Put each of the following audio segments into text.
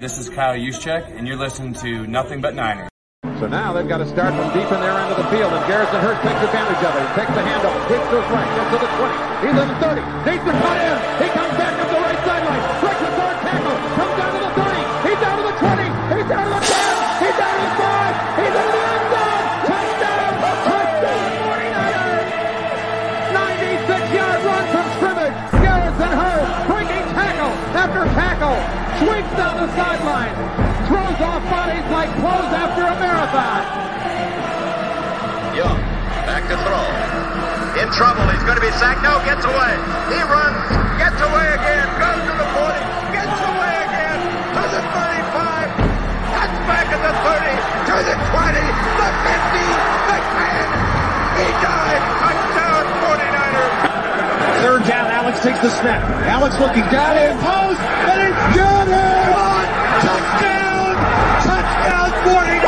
This is Kyle Juszczyk, and you're listening to Nothing But Niners. So now they've got to start from deep in their end of the field, and Garrison Hurst takes advantage of it. He takes the handoff, takes to his right, gets to the 20. He's at the 30, needs to cut in. He comes back up the right sideline, breaks a third tackle, comes down to the 30. He's down to the 20. He's down to the 10. He's down to the 5. He's in the end zone. Touchdown! Touchdown! 49ers! 96-yard run from scrimmage. Garrison Hurst breaking tackle after tackle, sweeps down the sideline, throws off bodies like clothes after a marathon. Young, back to throw. In trouble, he's going to be sacked. No, gets away. He runs, gets away again, goes to the 40, gets away again, to the 35, cuts back at the 30, to the 20, the 50, the 10. He died. Touchdown, 49ers. Third down, Alex takes the snap. Alex looking down in post, and it's good. One touchdown! Touchdown, 49!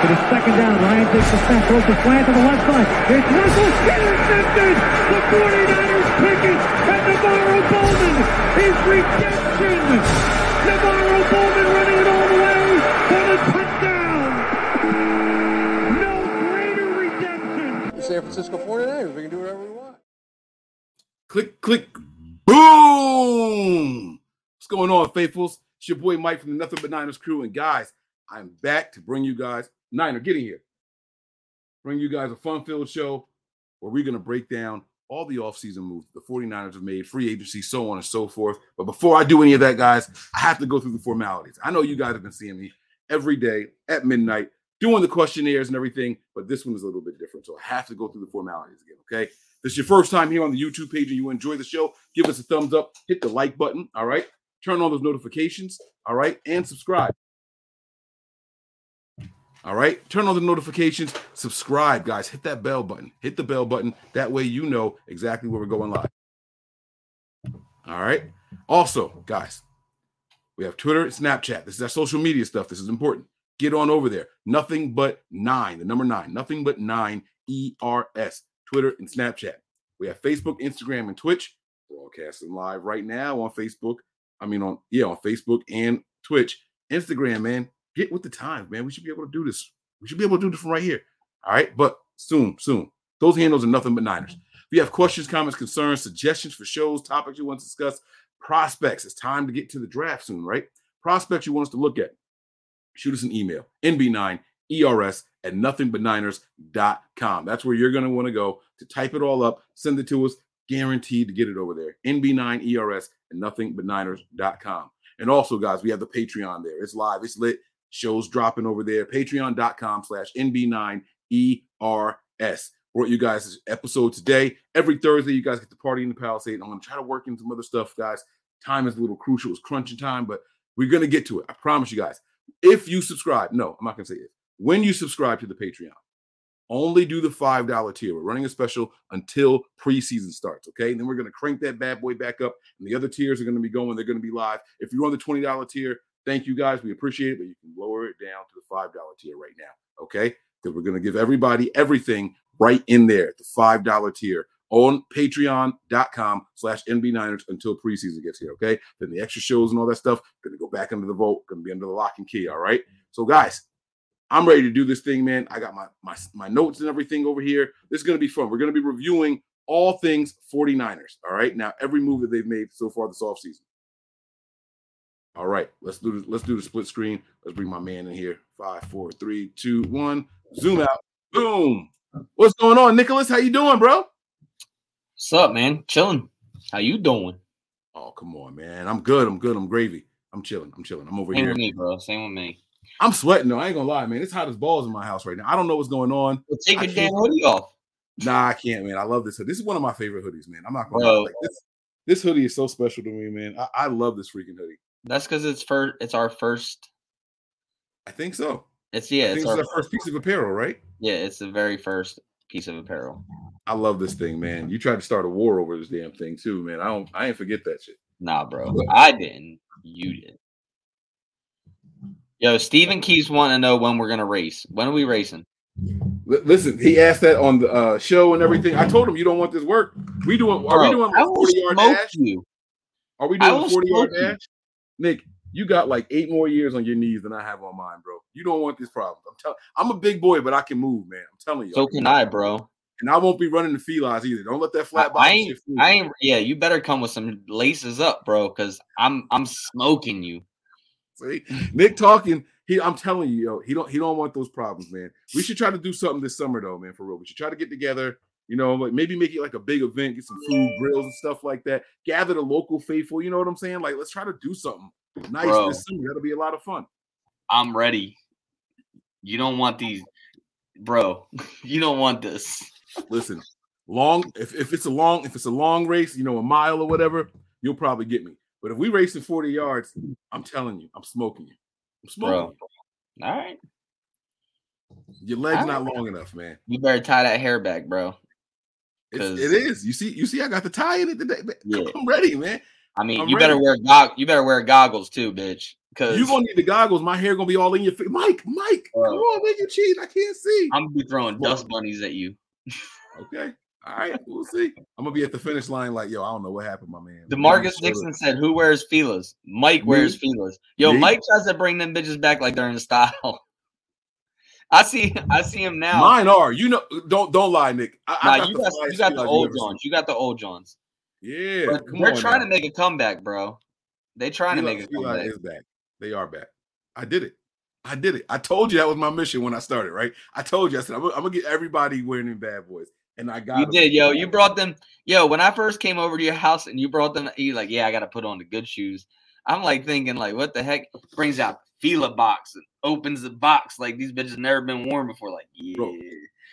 It is second down. Ryan takes the snap, throws the flat to the left side. It's Russell. Intercepted. The 49ers pick it, and NaVorro Bowman, his redemption. NaVorro Bowman running it all the way for the touchdown. San Francisco 49ers, we can do whatever we want. Click, click, boom! What's going on, faithfuls? It's your boy Mike from the Nothing But Niners crew. And guys, I'm back to bring you guys, Niner, get in here. Bring you guys a fun-filled show where we're going to break down all the offseason moves the 49ers have made, free agency, so on and so forth. But before I do any of that, guys, I have to go through the formalities. I know you guys have been seeing me every day at midnight, doing the questionnaires and everything, but this one is a little bit different, so I have to go through the formalities again, okay? If this is your first time here on the YouTube page and you enjoy the show, give us a thumbs up, hit the like button, all right? Turn on those notifications, all right? And subscribe. All right? Turn on the notifications, subscribe, guys. Hit that bell button. Hit the bell button. That way you know exactly where we're going live. All right? Also, guys, we have Twitter and Snapchat. This is our social media stuff. This is important. Get on over there. Nothing But Nine, the number 9. Nothing But Nine, ERS, Twitter and Snapchat. We have Facebook, Instagram, and Twitch. Broadcasting live right now on Facebook. On Facebook and Twitch. Instagram, man. Get with the times, man. We should be able to do this. We should be able to do this from right here. All right? But soon. Those handles are Nothing But Niners. If you have questions, comments, concerns, suggestions for shows, topics you want to discuss, prospects. It's time to get to the draft soon, right? Prospects you want us to look at. Shoot us an email, nb9ers@nothingbutniners.com. That's where you're going to want to go to type it all up, send it to us, guaranteed to get it over there, nb9ers@nothingbutniners.com. And also, guys, we have the Patreon there. It's live. It's lit. Shows dropping over there, patreon.com/nb9ers. Brought you guys this episode today. Every Thursday, you guys get to party in the Palisade. I'm going to try to work in some other stuff, guys. Time is a little crucial. It's crunching time, but we're going to get to it. I promise you guys. If you subscribe, no, I'm not going to say if. When you subscribe to the Patreon, only do the $5 tier. We're running a special until preseason starts, okay? And then we're going to crank that bad boy back up, and the other tiers are going to be going. They're going to be live. If you're on the $20 tier, thank you guys. We appreciate it, but you can lower it down to the $5 tier right now, okay? Because we're going to give everybody everything right in there, the $5 tier on patreon.com/NB9ers until preseason gets here, okay? Then the extra shows and all that stuff, going to go back under the vote, going to be under the lock and key, all right? So, guys, I'm ready to do this thing, man. I got my notes and everything over here. This is going to be fun. We're going to be reviewing all things 49ers, all right? Now, every move that they've made so far this offseason. All right, let's do the split screen. Let's bring my man in here. 5, 4, 3, 2, 1. Zoom out. Boom. What's going on, Nicholas? How you doing, bro? What's up, man? Chilling. How you doing? Oh, come on, man. I'm good. I'm gravy. I'm chilling. I'm over here. Same with me, bro. Same with me. I'm sweating, though. I ain't going to lie, man. It's hot as balls in my house right now. I don't know what's going on. Well, take your damn hoodie off. Nah, I can't, man. I love this hoodie. This is one of my favorite hoodies, man. I'm not going to lie. Like, this hoodie is so special to me, man. I love this freaking hoodie. That's because it's our first. I think so. It's our first piece of apparel, right? Yeah, it's the very first piece of apparel. I love this thing, man. You tried to start a war over this damn thing too, man. I ain't forget that shit. Nah, bro. I didn't. You did. Yo, Steven keeps wanting to know when we're gonna race. When are we racing? Listen, he asked that on the show and everything. I told him you don't want this work. Are we doing 40-yard dash? Are we doing 40-yard dash? Nick, you got like 8 more years on your knees than I have on mine, bro. You don't want these problems. I'm a big boy, but I can move, man. I'm telling you. So can I, bro. And I won't be running the felines either. Don't let that flat bottom shit fool you. Yeah, you better come with some laces up, bro, because I'm smoking you. See, Nick talking. I'm telling you, yo, he don't want those problems, man. We should try to do something this summer, though, man, for real. We should try to get together. You know, like maybe make it like a big event, get some food, grills and stuff like that. Gather the local faithful. You know what I'm saying? Like, let's try to do something nice this summer. That'll be a lot of fun. I'm ready. You don't want these, bro. You don't want this. Listen, if it's a long race, you know, a mile or whatever, you'll probably get me. But if we race in 40 yards, I'm telling you, I'm smoking you. Bro. All right. Your leg's not long enough, man. You better tie that hair back, bro. It is. You see, I got the tie in it today. Yeah. I'm ready, man. I mean, you better wear goggles too, bitch. Because you're gonna need the goggles. My hair gonna be all in your face. Mike, come on, man, you cheat. I can't see. I'm gonna be throwing dust bunnies at you. Okay. All right, we'll see. I'm gonna be at the finish line, like, yo, I don't know what happened, my man. DeMarcus Dixon said, "Who wears feelers?" Mike wears feelers. Yo, Mike tries to bring them bitches back like they're in style. I see him now. Mine are, you know. Don't lie, Nick. You got the old Johns. You got the old Johns. Yeah, they're trying to make a comeback, bro. They're trying to make a comeback. They are back. I did it. I told you that was my mission when I started. Right? I told you. I said I'm gonna get everybody wearing them bad boys. And I got you did, yo. You brought them, yo. When I first came over to your house and you brought them, you like, yeah, I got to put on the good shoes. I'm like thinking, like, what the heck? Brings out Fila box and opens the box like these bitches never been worn before. Like, yeah, bro,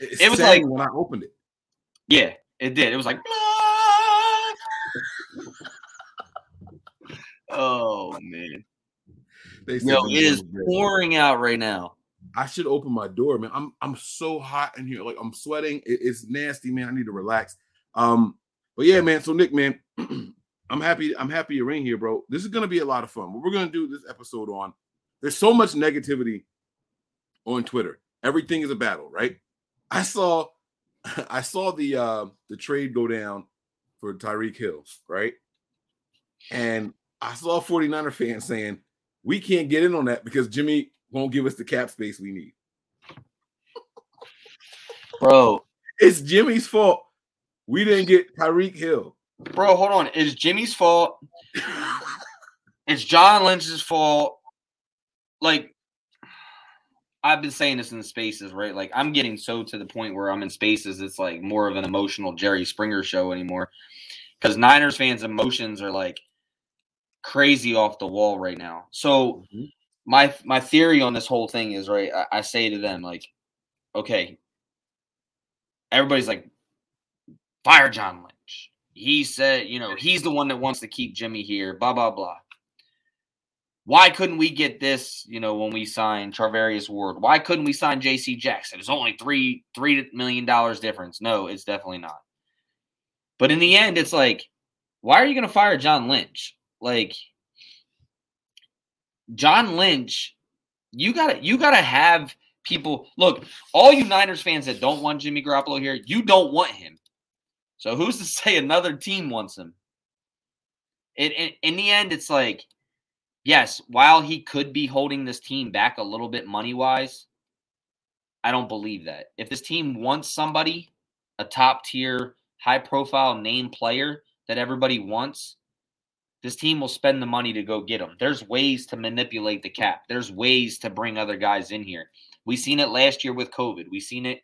it was like when I opened it. Yeah, it did. It was like, oh man, yo, it is pouring out right now. I should open my door, man. I'm so hot in here. Like, I'm sweating. It's nasty, man. I need to relax. But yeah, man. So Nick, man, I'm happy you're in here, bro. This is gonna be a lot of fun. What we're gonna do this episode on, there's so much negativity on Twitter. Everything is a battle, right? I saw the trade go down for Tyreek Hill, right? And I saw 49er fans saying we can't get in on that because Jimmy won't give us the cap space we need. Bro. It's Jimmy's fault we didn't get Tyreek Hill. Bro, hold on. It's Jimmy's fault. It's John Lynch's fault. Like, I've been saying this in spaces, right? Like, I'm getting so to the point where I'm in spaces, it's like more of an emotional Jerry Springer show anymore. Because Niners fans' emotions are like crazy off the wall right now. So My theory on this whole thing is, right, I say to them, like, okay, everybody's like, fire John Lynch. He said, you know, he's the one that wants to keep Jimmy here, blah, blah, blah. Why couldn't we get this, you know, when we signed Charvarius Ward? Why couldn't we sign J.C. Jackson? It's only $3 million difference. No, it's definitely not. But in the end, it's like, why are you going to fire John Lynch? Like, John Lynch, you gotta have people look. All you Niners fans that don't want Jimmy Garoppolo here, you don't want him. So who's to say another team wants him? In the end, it's like, yes, while he could be holding this team back a little bit money wise, I don't believe that. If this team wants somebody, a top tier, high profile name player that everybody wants, this team will spend the money to go get them. There's ways to manipulate the cap. There's ways to bring other guys in here. We've seen it last year with COVID. We've seen it,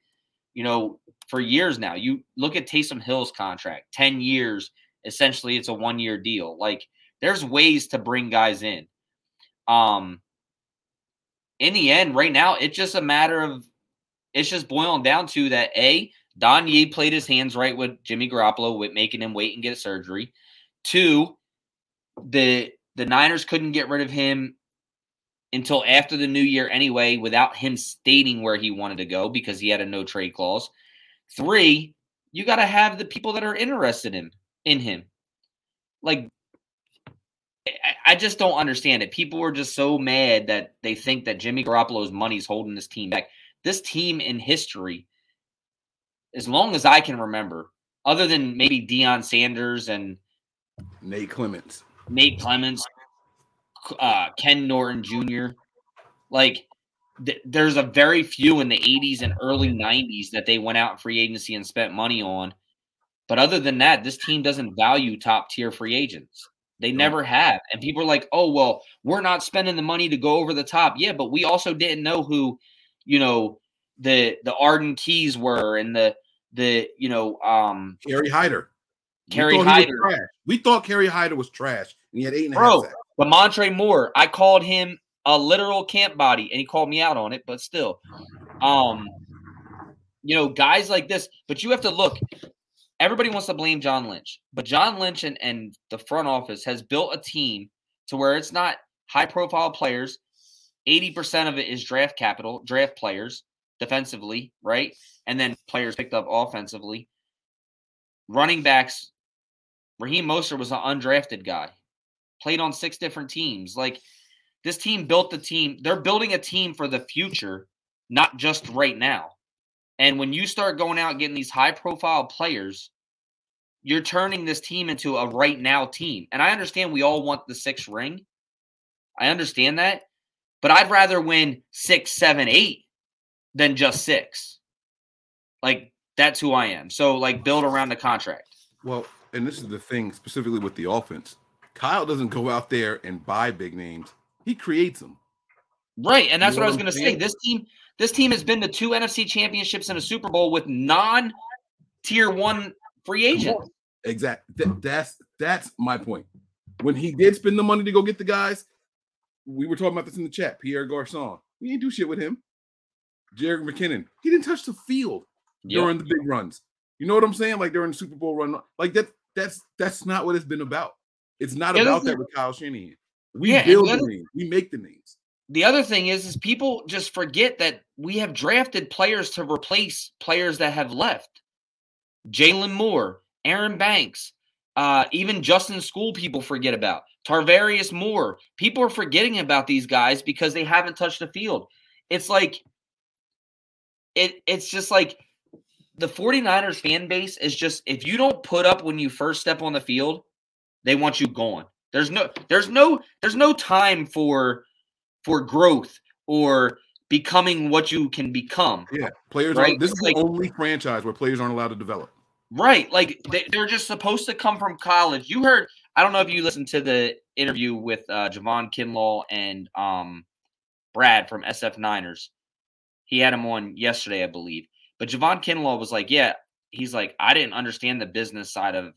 you know, for years now. You look at Taysom Hill's contract, 10 years. Essentially, it's a one-year deal. Like, there's ways to bring guys in. In the end, right now, it's just a matter of – it's just boiling down to that, A, Don Yee played his hands right with Jimmy Garoppolo with making him wait and get surgery. 2 – The Niners couldn't get rid of him until after the new year anyway without him stating where he wanted to go because he had a no-trade clause. 3, you got to have the people that are interested in him. Like, I just don't understand it. People are just so mad that they think that Jimmy Garoppolo's money is holding this team back. This team in history, as long as I can remember, other than maybe Deion Sanders and Nate Clements, Ken Norton Jr. Like, there's a very few in the 80s and early 90s that they went out in free agency and spent money on. But other than that, this team doesn't value top-tier free agents. They never have. And people are like, oh, well, we're not spending the money to go over the top. Yeah, but we also didn't know who, you know, the Arden Keys were and the you know. Kerry Hyder. Kerry Hyder. We thought Kerry Hyder was trash. And he had 8.5 sacks. But Montre Moore, I called him a literal camp body, and he called me out on it, but still. You know, guys like this. But you have to look. Everybody wants to blame John Lynch, but John Lynch and the front office has built a team to where it's not high-profile players. 80% of it is draft capital, draft players defensively, right? And then players picked up offensively. Running backs, Raheem Mostert was an undrafted guy. Played on 6 different teams. Like, this team built the team. They're building a team for the future, not just right now. And when you start going out and getting these high-profile players, you're turning this team into a right-now team. And I understand we all want the 6th ring. I understand that. But I'd rather win 6, 7, 8 than just 6. Like, that's who I am. So, like, build around the contract. Well, and this is the thing specifically with the offense. Kyle doesn't go out there and buy big names. He creates them. Right, and that's what I was going to say. This team has been to 2 NFC championships and a Super Bowl with non-tier 1 free agents. Exactly. That's my point. When he did spend the money to go get the guys, we were talking about this in the chat. Pierre Garçon, we didn't do shit with him. Jerick McKinnon, he didn't touch the field during the big runs. You know what I'm saying? Like during the Super Bowl run, like that's not what it's been about. It's not about that with Kyle Shanahan. We build the names. We make the names. The other thing is people just forget that we have drafted players to replace players that have left. Jalen Moore, Aaron Banks, even Justin Skule people forget about. Tarvarius Moore. People are forgetting about these guys because they haven't touched the field. It's like it's just like the 49ers fan base is just, if you don't put up when you first step on the field, they want you gone. There's no time for growth or becoming what you can become. Yeah, players. Right? This is like, the only franchise where players aren't allowed to develop. Right, like they're just supposed to come from college. You heard? I don't know if you listened to the interview with Javon Kinlaw and Brad from SF Niners. He had him on yesterday, I believe. But Javon Kinlaw was like, "Yeah," he's like, "I didn't understand the business side of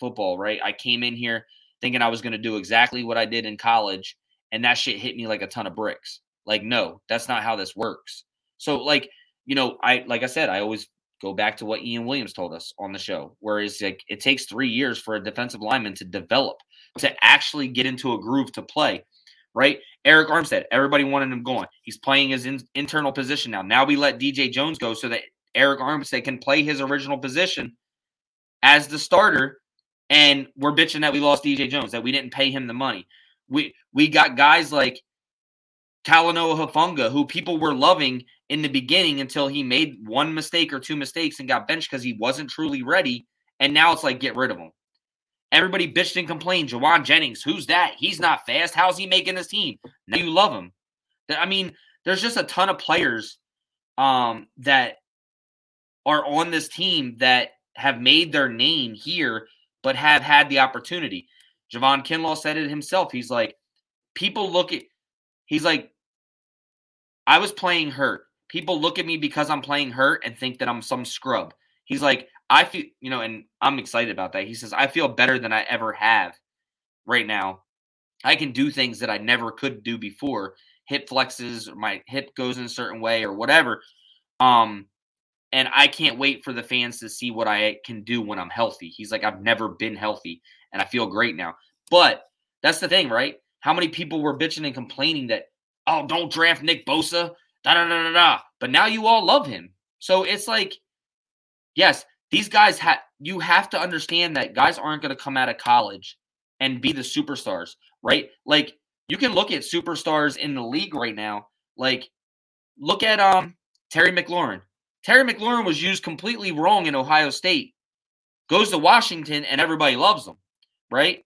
football. Right? I came in here thinking I was going to do exactly what I did in college." And that shit hit me like a ton of bricks. Like, no, that's not how this works. So, like, you know, I always go back to what Ian Williams told us on the show, whereas like it takes 3 years for a defensive lineman to develop, to actually get into a groove to play, right? Arik Armstead, everybody wanted him going. He's playing his internal position now. Now we let DJ Jones go so that Arik Armstead can play his original position as the starter, and we're bitching that we lost DJ Jones, that we didn't pay him the money. We got guys like Talanoa Hufanga, who people were loving in the beginning until he made one mistake or 2 mistakes and got benched because he wasn't truly ready. And now it's like, get rid of him. Everybody bitched and complained. Jawan Jennings, who's that? He's not fast. How's he making this team? Now you love him. I mean, there's just a ton of players that are on this team that have made their name here but have had the opportunity. Javon Kinlaw said it himself. He's like, people look at – he's like, I was playing hurt. People look at me because I'm playing hurt and think that I'm some scrub. He's like, I feel – you know, and I'm excited about that. He says, I feel better than I ever have right now. I can do things that I never could do before. Hip flexes, or my hip goes in a certain way or whatever. And I can't wait for the fans to see what I can do when I'm healthy. He's like, I've never been healthy. And I feel great now. But that's the thing, right? How many people were bitching and complaining that, oh, don't draft Nick Bosa, da-da-da-da-da. But now you all love him. So it's like, yes, these guys, you have to understand that guys aren't going to come out of college and be the superstars, right? Like, you can look at superstars in the league right now. Like, look at Terry McLaurin. Terry McLaurin was used completely wrong in Ohio State. Goes to Washington, and everybody loves him. Right?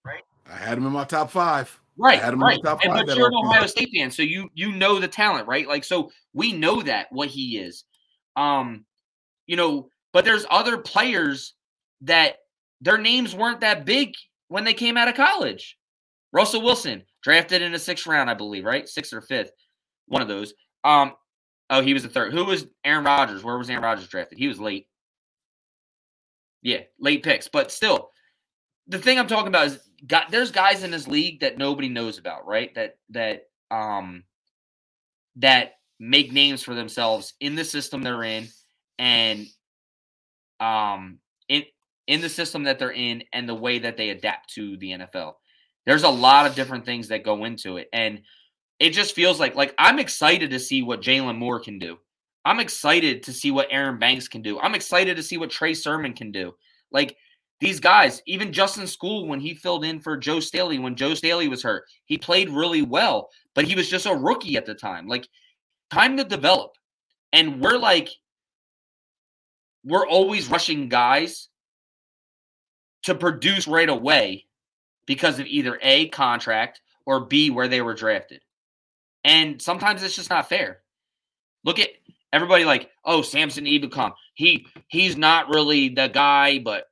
I had him in my top 5. Right, right. But you're an Ohio State fan, so you know the talent, right? Like, so we know that what he is. You know, but there's other players that their names weren't that big when they came out of college. Russell Wilson, drafted in the 6th round, I believe, right? 6th or 5th, one of those. Oh, he was the 3rd. Who was Aaron Rodgers? Where was Aaron Rodgers drafted? He was late. Yeah, late picks, but still. The thing I'm talking about is there's guys in this league that nobody knows about, right? That make names for themselves in the system they're in, and in the system that they're in, and the way that they adapt to the NFL. There's a lot of different things that go into it, and it just feels like I'm excited to see what Jalen Moore can do. I'm excited to see what Aaron Banks can do. I'm excited to see what Trey Sermon can do. Like, these guys, even Justin Skule, when he filled in for Joe Staley, when Joe Staley was hurt, he played really well, but he was just a rookie at the time. Like, time to develop. And we're always rushing guys to produce right away because of either A, contract, or B, where they were drafted. And sometimes it's just not fair. Look at everybody Samson Ebukam. He's not really the guy, but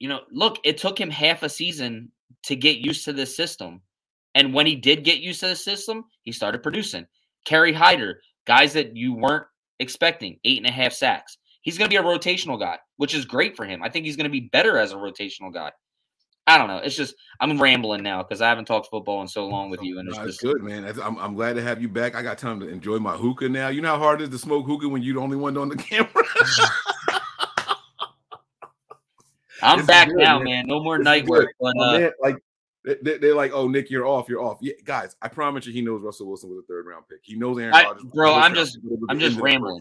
you know, look, it took him half a season to get used to this system. And when he did get used to the system, he started producing. Kerry Hyder, guys that you weren't expecting, 8.5 sacks. He's going to be a rotational guy, which is great for him. I think he's going to be better as a rotational guy. I don't know. It's just I'm rambling now because I haven't talked football in so long with you. And it's good, man. I'm glad to have you back. I got time to enjoy my hookah now. You know how hard it is to smoke hookah when you're the only one on the camera? I'm it's back good, now, man. No more night work. But, man, they're like, oh, Nick, you're off. Yeah, guys, I promise you, he knows Russell Wilson was a 3rd-round pick. He knows Aaron Rodgers. Bro, I'm just rambling.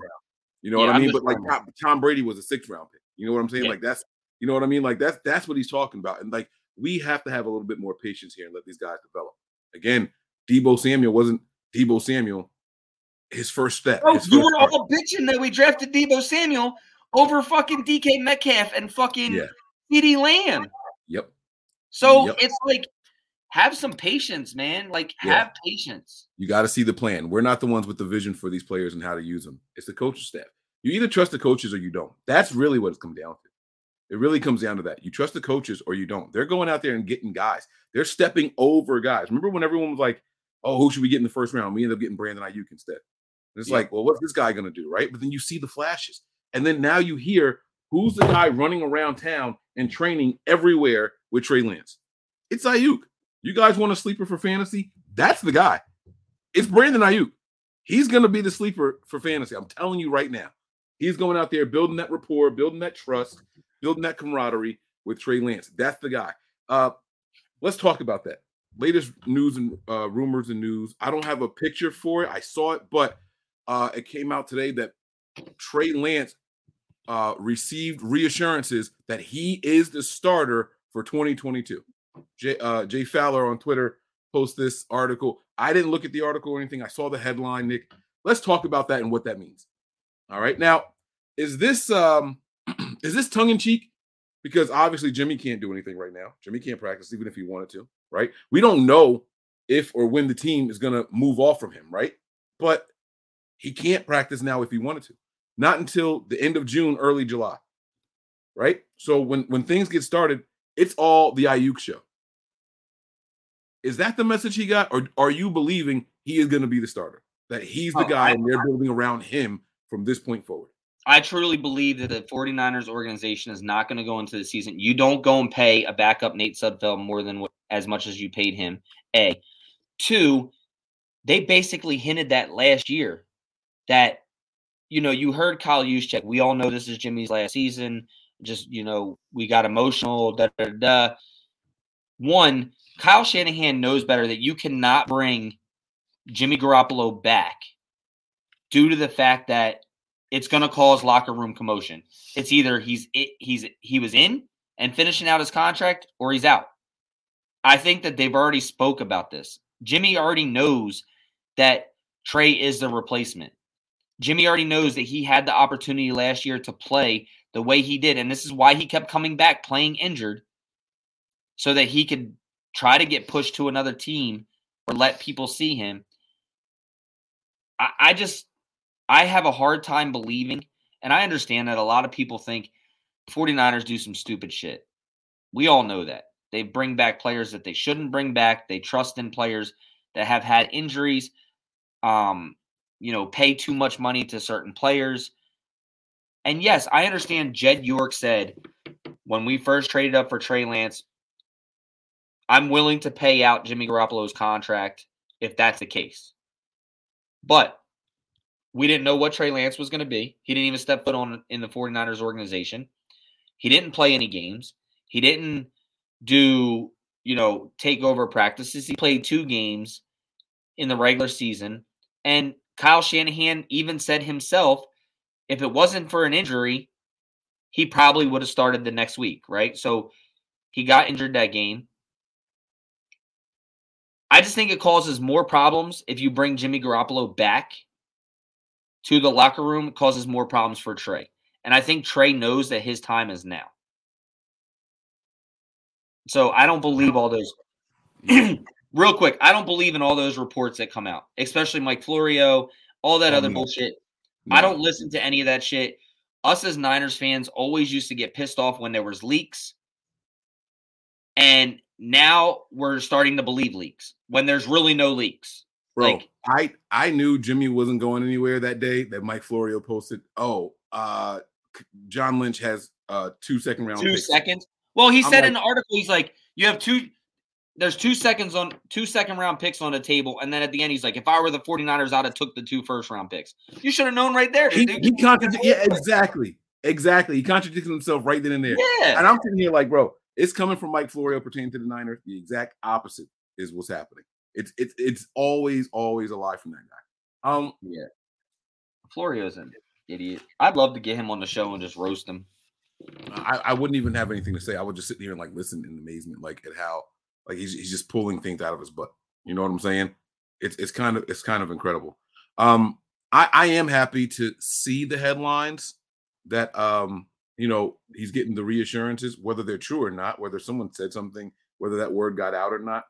You know what I mean? But Tom Brady was a 6th-round pick. You know what I'm saying? Yeah. That's, you know what I mean? That's what he's talking about. And we have to have a little bit more patience here and let these guys develop. Again, Deebo Samuel wasn't Deebo Samuel. His first step. Bro, you were all bitching that we drafted Deebo Samuel over fucking DK Metcalf and fucking. Yeah. CD Lamb. Yep. So it's have some patience, man. Have patience. You got to see the plan. We're not the ones with the vision for these players and how to use them. It's the coaching staff. You either trust the coaches or you don't. That's really what it's come down to. It really comes down to that. You trust the coaches or you don't. They're going out there and getting guys. They're stepping over guys. Remember when everyone was like, oh, who should we get in the 1st round? We ended up getting Brandon Ayuk instead. And it's well, what's this guy going to do, right? But then you see the flashes. And then now you hear who's the guy running around town and training everywhere with Trey Lance. It's Ayuk. You guys want a sleeper for fantasy? That's the guy. It's Brandon Ayuk. He's going to be the sleeper for fantasy. I'm telling you right now. He's going out there building that rapport, building that trust, building that camaraderie with Trey Lance. That's the guy. Let's talk about that. Latest news and rumors and news. I don't have a picture for it. I saw it, but it came out today that Trey Lance received reassurances that he is the starter for 2022. Jay Fowler on Twitter posted this article. I didn't look at the article or anything. I saw the headline, Nick. Let's talk about that and what that means. All right. Now, is this tongue in cheek? Because obviously Jimmy can't do anything right now. Jimmy can't practice even if he wanted to, right? We don't know if or when the team is going to move off from him, right? But he can't practice now if he wanted to. Not until the end of June, early July, right? So when things get started, it's all the Ayuk show. Is that the message he got, or are you believing he is going to be the starter, that he's the guy and they're building around him from this point forward? I truly believe that the 49ers organization is not going to go into the season. You don't go and pay a backup Nate Sudfeld more than as much as you paid him, A. 2, they basically hinted that last year that, you know, you heard Kyle Juszczyk. We all know this is Jimmy's last season. Just, you know, we got emotional. One, Kyle Shanahan knows better that you cannot bring Jimmy Garoppolo back due to the fact that it's going to cause locker room commotion. It's either he was in and finishing out his contract, or he's out. I think that they've already spoke about this. Jimmy already knows that Trey is the replacement. Jimmy already knows that he had the opportunity last year to play the way he did, and this is why he kept coming back playing injured so that he could try to get pushed to another team or let people see him. I have a hard time believing, and I understand that a lot of people think 49ers do some stupid shit. We all know that. They bring back players that they shouldn't bring back. They trust in players that have had injuries, pay too much money to certain players. And yes, I understand Jed York said when we first traded up for Trey Lance, I'm willing to pay out Jimmy Garoppolo's contract if that's the case. But we didn't know what Trey Lance was going to be. He didn't even step foot in the 49ers organization. He didn't play any games. He didn't do, take over practices. He played 2 games in the regular season. And Kyle Shanahan even said himself, if it wasn't for an injury, he probably would have started the next week, right? So he got injured that game. I just think it causes more problems if you bring Jimmy Garoppolo back to the locker room. It causes more problems for Trey. And I think Trey knows that his time is now. So I don't believe all those. Real quick, I don't believe in all those reports that come out, especially Mike Florio, all that other bullshit. No. I don't listen to any of that shit. Us as Niners fans always used to get pissed off when there was leaks. And now we're starting to believe leaks when there's really no leaks. Bro, like, I knew Jimmy wasn't going anywhere that day that Mike Florio posted, John Lynch has 2 second-round picks. 2 seconds? Well, he said in the article, he's like, you have there's 2 seconds on 2 second-round picks on the table. And then at the end, he's like, if I were the 49ers, I'd have took the 2 first-round picks. You should have known right there. He contradicted. Yeah, exactly. He contradicted himself right then and there. Yeah. And I'm sitting here like, bro, it's coming from Mike Florio pertaining to the Niners. The exact opposite is what's happening. It's always a lie from that guy. Yeah. Florio's an idiot. I'd love to get him on the show and just roast him. I wouldn't even have anything to say. I would just sit here and like listen in amazement, like at how like he's just pulling things out of his butt. You know what I'm saying? It's kind of incredible. I am happy to see the headlines that he's getting the reassurances, whether they're true or not, whether someone said something, whether that word got out or not.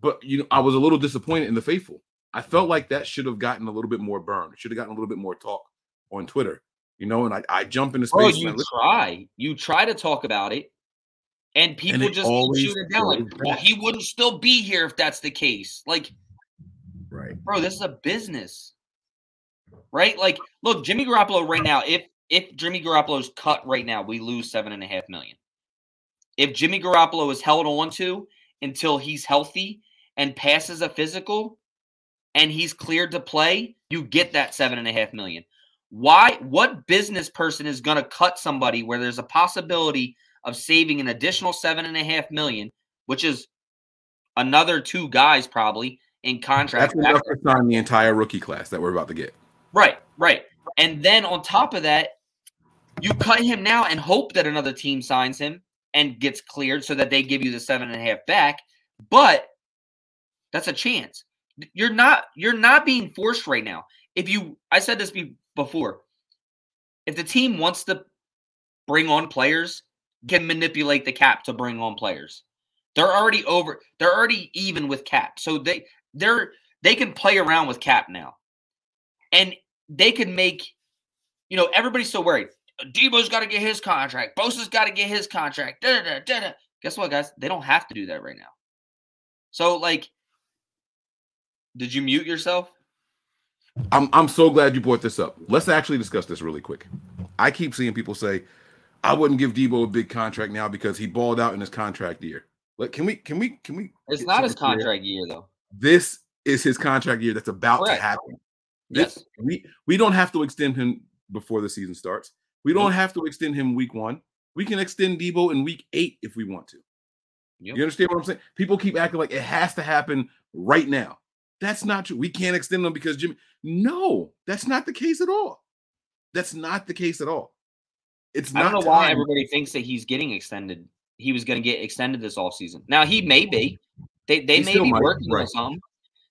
But I was a little disappointed in the faithful. I felt like that should have gotten a little bit more burn. It should have gotten a little bit more talk on Twitter. And I jump into space. Oh, you try to talk about it, and people just shoot it down. Like, well, he wouldn't still be here if that's the case. Like, right, bro, this is a business, right? Like, look, Jimmy Garoppolo right now. If Jimmy Garoppolo's cut right now, we lose $7.5 million. If Jimmy Garoppolo is held on to until he's healthy and passes a physical, and he's cleared to play, you get that $7.5 million. Why? What business person is going to cut somebody where there's a possibility of saving an additional $7.5 million, which is another 2 guys probably in contract? That's enough to sign the entire rookie class that we're about to get. Right. And then on top of that, you cut him now and hope that another team signs him and gets cleared so that they give you the $7.5 back. But that's a chance. You're not being forced right now. I said this before, if the team wants to bring on players, can manipulate the cap to bring on players. They're already over. They're already even with cap, so they can play around with cap now, and they can make. Everybody's so worried. Deebo's got to get his contract. Bosa's got to get his contract. Guess what, guys? They don't have to do that right now. So, like, did you mute yourself? I'm so glad you brought this up. Let's actually discuss this really quick. I keep seeing people say, I wouldn't give Deebo a big contract now because he balled out in his contract year. Like, can we it's not his contract year though. This is his contract year that's about to happen. Yes. We don't have to extend him before the season starts. We don't have to extend him week 1. We can extend Deebo in week 8 if we want to. Yep. You understand what I'm saying? People keep acting like it has to happen right now. That's not true. We can't extend them because Jimmy. No, that's not the case at all. That's not the case at all. I don't know why everybody thinks that he's getting extended. He was going to get extended this offseason. Now, he may be. They may be working on something.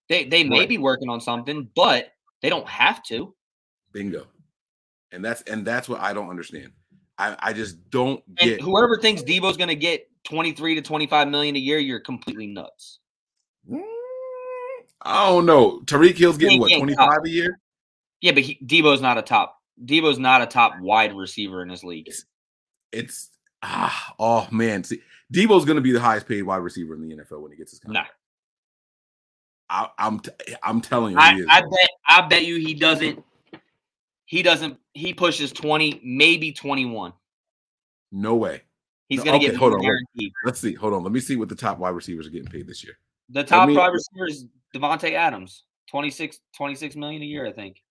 They may be working on something, but they don't have to. Bingo. And that's what I don't understand. I just don't get. And whoever thinks Deebo's going to get $23 to $25 million a year, you're completely nuts. I don't know. Tyreek Hill's getting what, 25 a year? Yeah, but Deebo's not a top wide receiver in this league. It's See, Deebo's going to be the highest paid wide receiver in the NFL when he gets his contract. Nah. I'm telling you, he is. I bet you he doesn't. He pushes 20, maybe 21. No way. He's going to get guaranteed. Let's see. Hold on. Let me see what the top wide receivers are getting paid this year. The top wide receiver is Davante Adams, $26 million a year, I think.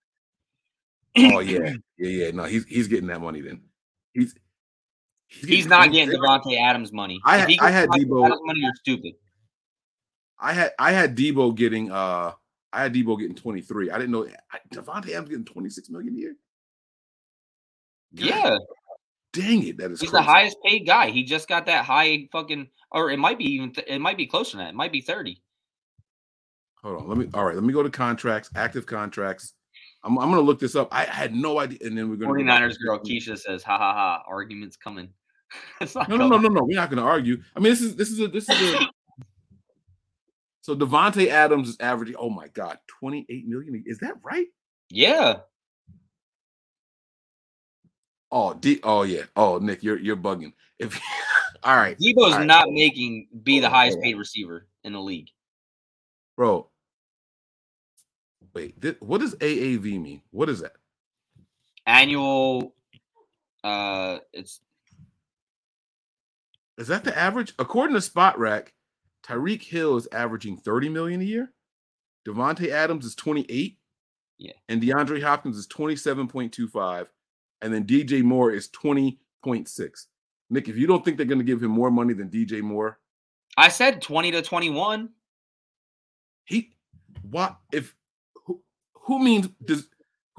Oh yeah. No, he's getting that money then. He's not getting Davante Adams money. I had Deebo. Adams money, you're stupid. I had Deebo getting 23. I didn't know Davante Adams getting $26 million a year. God, yeah, dang it, that is. He's crazy. The highest paid guy. He just got that high fucking, or it might be closer to that. It might be 30. Hold on, let me go to contracts, active contracts. I'm going to look this up. I had no idea. And then we're going to 49ers girl Keisha says, ha ha ha, argument's coming. No. We're not going to argue. I mean, this is a So Davante Adams is averaging, oh my God, $28 million. Is that right? Yeah. Oh yeah. Oh, Nick, you're bugging. All right. Deebo's not making the highest paid receiver in the league. Bro. Wait, what does AAV mean? What is that? Annual. Is that the average? According to SpotRac, Tyreek Hill is averaging $30 million a year. Davante Adams is 28. Yeah. And DeAndre Hopkins is 27.25. And then DJ Moore is 20.6. Nick, if you don't think they're going to give him more money than DJ Moore, I said 20 to 21. Who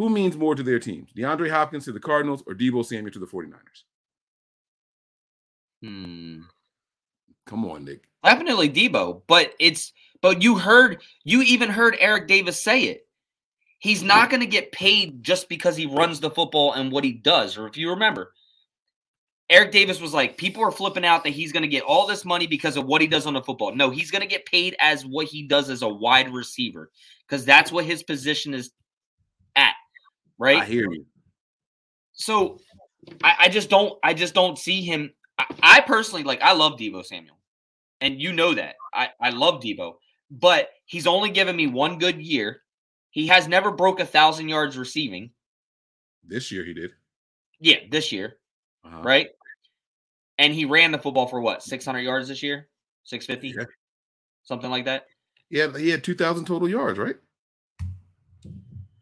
means more to their teams? DeAndre Hopkins to the Cardinals or Deebo Samuel to the 49ers? Come on, Nick. Definitely Deebo, but you even heard Eric Davis say it. He's not going to get paid just because he runs the football and what he does. Or if you remember, Eric Davis was like, people are flipping out that he's going to get all this money because of what he does on the football. No, he's going to get paid as what he does as a wide receiver because that's what his position is at, right? I hear you. So I just don't see him. I personally, I love Deebo Samuel, and you know that. I love Deebo, but he's only given me one good year. He has never broke 1,000 yards receiving. This year he did. Yeah, this year, right? And he ran the football for what, 600 yards this year? 650? Yeah. Something like that? Yeah, he had 2,000 total yards, right?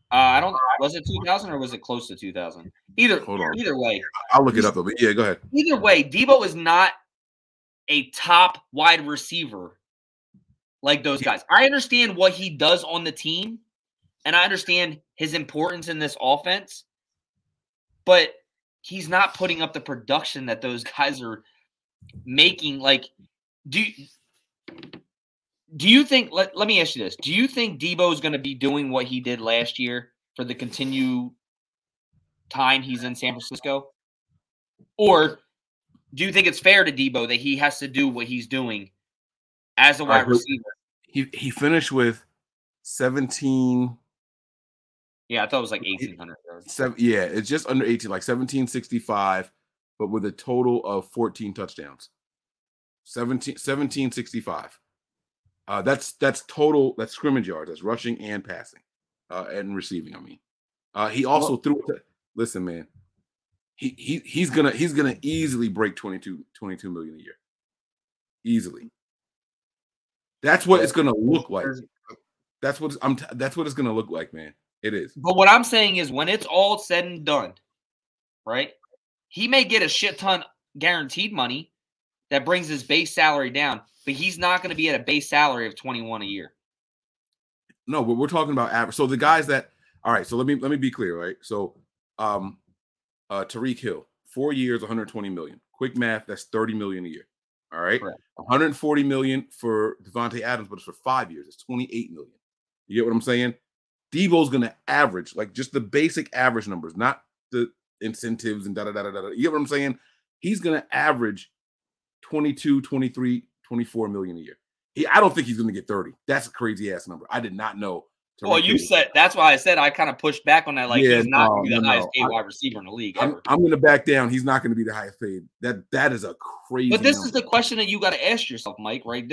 I don't know. Was it 2,000 or was it close to 2,000? Either way. I'll look it up. But yeah, go ahead. Either way, Deebo is not a top wide receiver like those guys. I understand what he does on the team, and I understand his importance in this offense, but he's not putting up the production that those guys are making. Do you think, let me ask you this. Do you think Deebo is going to be doing what he did last year for the continued time he's in San Francisco? Or do you think it's fair to Deebo that he has to do what he's doing as a wide receiver? He finished with 17. Yeah, I thought it was like 1,800. Yeah, it's just under 18, like 1,765, but with a total of 14 touchdowns. 1,765. That's total. That's scrimmage yards. That's rushing and passing, and receiving. I mean, he also threw. Listen, man, he's gonna easily break $22 million a year. Easily. That's what it's gonna look like. That's what it's gonna look like, man. It is. But what I'm saying is when it's all said and done, right, he may get a shit ton guaranteed money that brings his base salary down, but he's not going to be at a base salary of 21 a year. No, but we're talking about average. So the guys that – all right, so let me be clear, right? So Tyreek Hill, 4 years, $120 million. Quick math, that's $30 million a year, all right? Correct. $140 million for Davante Adams, but it's for 5 years. It's $28 million. You get what I'm saying? Deebo's going to average, like just the basic average numbers, not the incentives and da-da-da-da-da. You get what I'm saying? He's going to average 22, 23, $24 million a year. I don't think he's going to get 30. That's a crazy ass number. I did not know. Well, you said that's why I said I kind of pushed back on that. Like, he's not going to be the highest paid wide receiver in the league. I'm going to back down. He's not going to be the highest paid. That is a crazy. But this number is the question that you got to ask yourself, Mike. Right?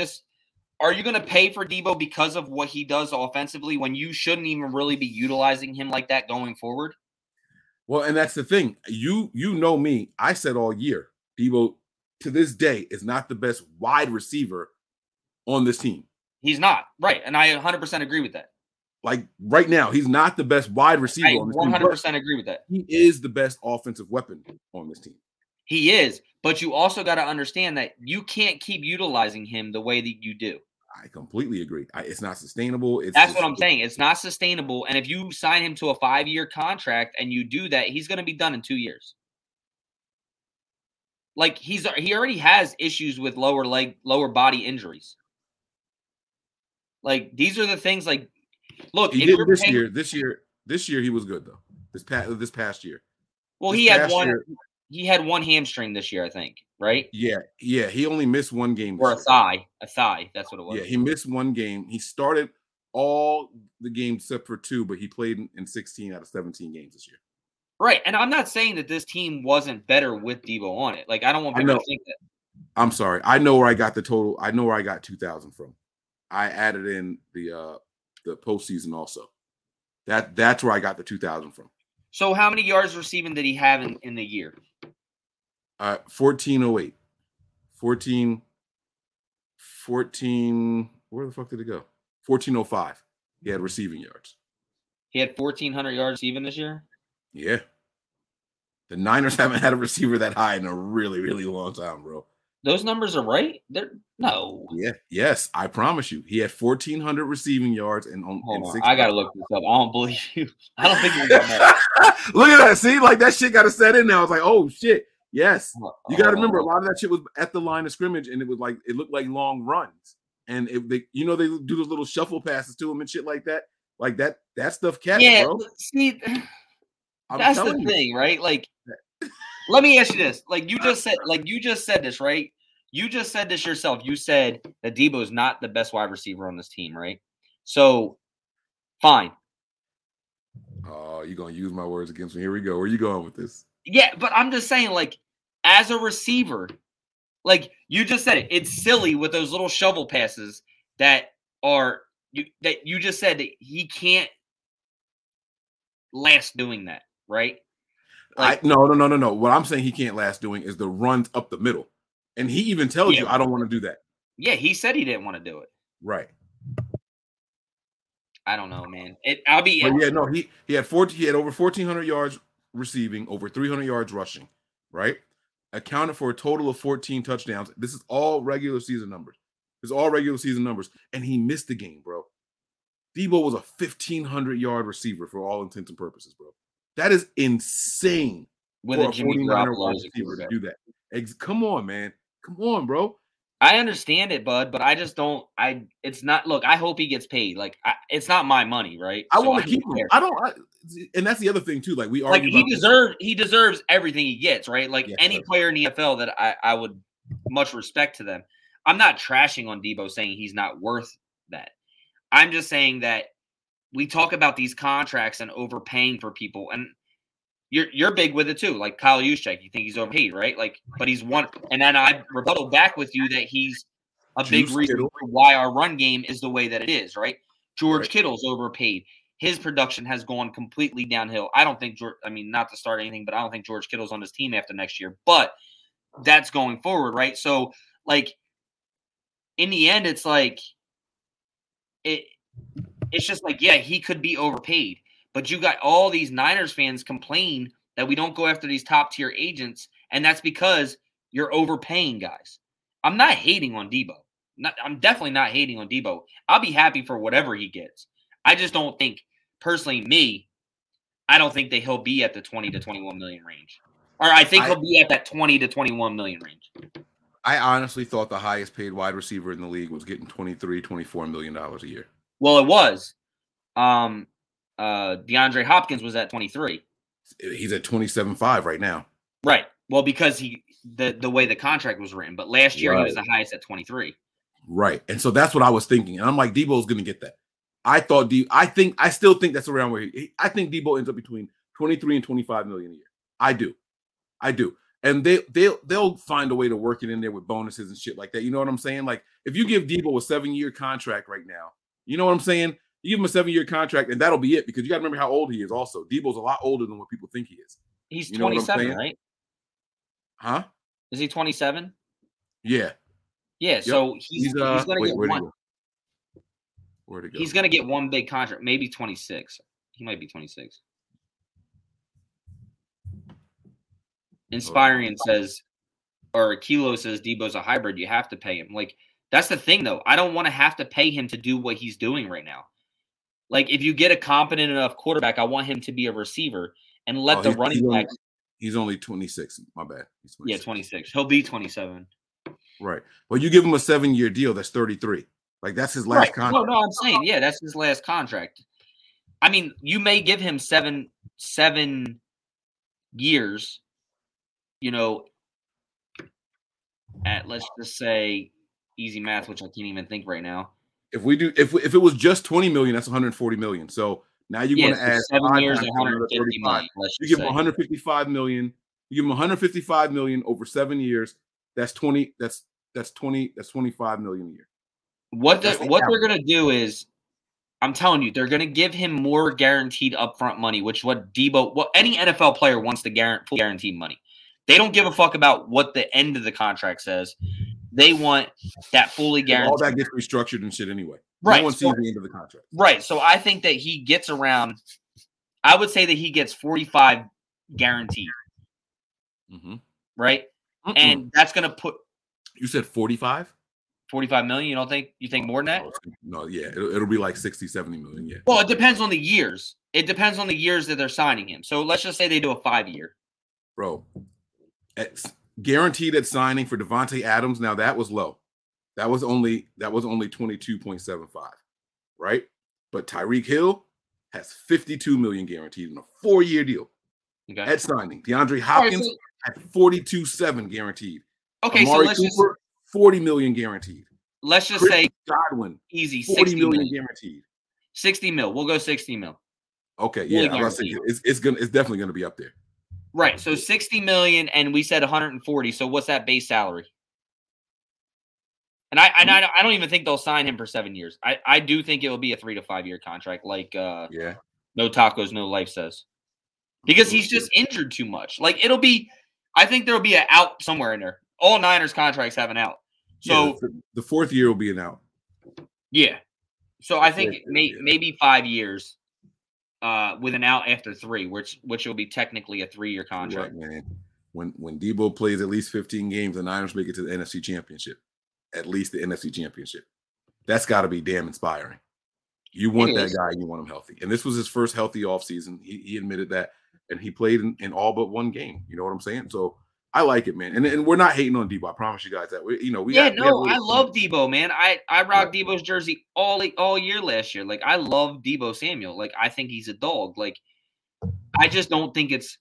Are you going to pay for Deebo because of what he does offensively when you shouldn't even really be utilizing him like that going forward? Well, and that's the thing. You know me. I said all year, Deebo to this day is not the best wide receiver on this team. He's not. Right. And I 100% agree with that. Like right now, he's not the best wide receiver on this team. I 100% agree with that. He is the best offensive weapon on this team. He is. But you also got to understand that you can't keep utilizing him the way that you do. I completely agree. It's not sustainable. That's what I'm saying. It's not sustainable. And if you sign him to a 5-year contract and you do that, he's going to be done in 2 years. Like he already has issues with lower body injuries. Like these are the things. Like, look, he did this year he was good though. This past year. Well, he had one hamstring this year, I think, right? Yeah. He only missed one game. Or a thigh. That's what it was. Yeah, he missed one game. He started all the games except for 2, but he played in 16 out of 17 games this year. Right, and I'm not saying that this team wasn't better with Deebo on it. Like, I don't want people to think that. I'm sorry. I know where I got the total. I know where I got 2,000 from. I added in the postseason also. That's where I got the 2,000 from. So how many yards receiving did he have in the year? 1408. 14. Where the fuck did it go? 1405. He had receiving yards. He had 1,400 yards even this year? Yeah. The Niners haven't had a receiver that high in a really, really long time, bro. Those numbers are right? No. Yeah. Yes, I promise you. He had 1,400 receiving yards and on. I got to look this up. I don't believe you. I don't think you're going to that. Look at that. See, like that shit got to set in now. I was like, oh, shit. Yes. You got to remember, a lot of that shit was at the line of scrimmage, and it looked like long runs. And they do those little shuffle passes to him and shit like that. Like that stuff catches, bro. See, that's the thing, right? Like, let me ask you this. Like you just said this, right? You just said this yourself. You said that Deebo is not the best wide receiver on this team, right? So, fine. Oh, you're going to use my words against me. Here we go. Where are you going with this? Yeah, but I'm just saying, like, as a receiver, like you just said it. It's silly with those little shovel passes that you just said that he can't last doing that, right? Like, No. What I'm saying he can't last doing is the runs up the middle. And he even tells you, I don't want to do that. Yeah, he said he didn't want to do it. Right. I don't know, man. He had over 1,400 yards receiving, over 300 yards rushing, right? Accounted for a total of 14 touchdowns. This is all regular season numbers. And he missed the game, bro. Deebo was a 1,500-yard receiver for all intents and purposes, bro. That is insane with a Jimmy Garoppolo receiver to do that. Come on, man. Come on, bro. I understand it, bud, but I just don't. It's not. Look, I hope he gets paid. Like, it's not my money, right? I want to keep him. I don't. And that's the other thing too. Like we argue about he deserves everything he gets, right? Like any player in the NFL that I would much respect to them. I'm not trashing on Deebo saying he's not worth that. I'm just saying that we talk about these contracts and overpaying for people, and you're big with it too. Like Kyle Juszczyk, you think he's overpaid, right? Like, but he's one. And then I rebuttal back with you that he's a big reason for why our run game is the way that it is, right? George Kittle's overpaid. His production has gone completely downhill. I don't think not to start anything, but I don't think George Kittle's on this team after next year. But that's going forward, right? So, like, in the end, it's like It's just like, yeah, he could be overpaid, but you got all these Niners fans complain that we don't go after these top-tier agents, and that's because you're overpaying guys. I'm not hating on Deebo. I'm definitely not hating on Deebo. I'll be happy for whatever he gets. I just don't think, personally, I don't think that he'll be at the 20 to 21 million range. Or I think he'll be at that 20 to 21 million range. I honestly thought the highest paid wide receiver in the league was getting $23, $24 million a year. Well, it was. DeAndre Hopkins was at 23. He's at 27.5 right now. Right. Well, because the way the contract was written, but last year he was the highest at 23. Right. And so that's what I was thinking. And I'm like, Deebo's going to get that. I still think that's around where I think Deebo ends up between 23 and 25 million a year. I do. And they'll find a way to work it in there with bonuses and shit like that. You know what I'm saying? Like, if you give Deebo a 7-year contract right now, you know what I'm saying? You give him a 7-year contract and that'll be it, because you got to remember how old he is also. Deebo's a lot older than what people think he is. He's 27, right? Huh? Is he 27? Yeah. Yeah, yep. So he's going to get one. Where'd he go? He's going to get one big contract, maybe 26. He might be 26. Inspiring says, or Kilo says, Deebo's a hybrid. You have to pay him. Like, that's the thing, though. I don't want to have to pay him to do what he's doing right now. Like, if you get a competent enough quarterback, I want him to be a receiver and let the running back. He's only 26. My bad. He's 26. Yeah, 26. He'll be 27. Right. Well, you give him a 7-year deal, that's 33. Like, that's his last contract. No, I'm saying, yeah, that's his last contract. I mean, you may give him seven years, you know, at, let's just say, easy math, which I can't even think right now. If we do, if it was just 20 million, that's 140 million. So now you're going to add 7 years, 150 million. You give him 155 million. You give him 155 million over 7 years. That's 20. That's 20. That's 25 million a year. What they're going to do is, I'm telling you, they're going to give him more guaranteed upfront money, which any NFL player wants to full guaranteed money. They don't give a fuck about what the end of the contract says. They want that fully guaranteed. All that gets restructured and shit anyway. Right. No one sees the end of the contract. Right. So I think that he gets around, I would say that he gets 45 guaranteed. Mm-hmm. Right. Mm-mm. And that's going to put. You said 45? 45 million. You don't think more than that? No, yeah. It'll be like 60, 70 million. Yeah. Well, it depends on the years. It depends on the years that they're signing him. So let's just say they do a 5-year. Bro. Guaranteed at signing for Davante Adams. Now that was low. That was only 22.75, right? But Tyreek Hill has 52 million guaranteed in a 4-year deal. Okay. At signing. DeAndre Hopkins at 42.7 guaranteed. Okay, Amari so let's Cooper, just 40 million guaranteed. Let's just say Godwin, easy 40 million guaranteed. 60 mil. We'll go 60 mil. Okay, yeah, I was saying, it's definitely going to be up there. Right, so 60 million, and we said 140. So what's that base salary? And I don't even think they'll sign him for 7 years. I do think it will be a 3 to 5 year contract, like No Tacos, No Life says, because he's just injured too much. Like, it'll be, I think there'll be an out somewhere in there. All Niners contracts have an out. So yeah, the 4th year will be an out. Yeah, so I think maybe 5 years. With an out after 3, which will be technically a 3-year contract. Right, man. When Deebo plays at least 15 games, the Niners make it to the NFC Championship. At least the NFC Championship. That's got to be damn inspiring. You want that guy, you want him healthy. And this was his first healthy offseason. He admitted that. And he played in all but one game. You know what I'm saying? So I like it, man. And we're not hating on Deebo. I promise you guys that. I love Deebo, man. I rocked Deebo's jersey all year last year. Like, I love Deebo Samuel. Like, I think he's a dog. Like, I just don't think it's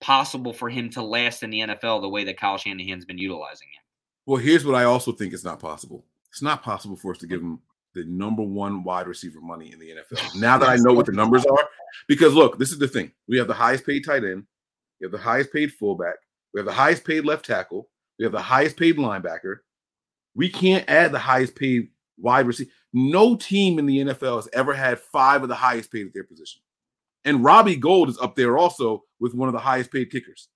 possible for him to last in the NFL the way that Kyle Shanahan's been utilizing him. Well, here's what I also think is not possible. It's not possible for us to give him the number one wide receiver money in the NFL. Now that I know what the numbers are, because look, this is the thing. We have the highest paid tight end. We have the highest paid fullback. We have the highest paid left tackle. We have the highest paid linebacker. We can't add the highest paid wide receiver. No team in the NFL has ever had 5 of the highest paid at their position. And Robbie Gould is up there also with one of the highest paid kickers.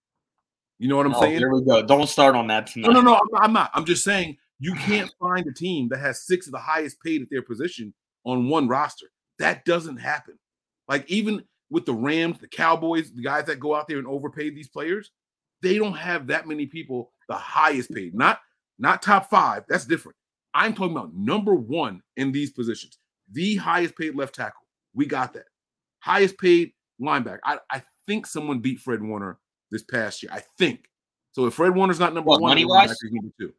You know what I'm saying? There we go. Don't start on that tonight. No, I'm not. I'm just saying you can't find a team that has 6 of the highest paid at their position on one roster. That doesn't happen. Like, even with the Rams, the Cowboys, the guys that go out there and overpay these players, they don't have that many people the highest paid. Not top 5. That's different. I'm talking about number 1 in these positions. The highest paid left tackle. We got that. Highest paid linebacker. I think someone beat Fred Warner this past year. I think. So if Fred Warner's not number 1, money-wise? Linebacker's number 2.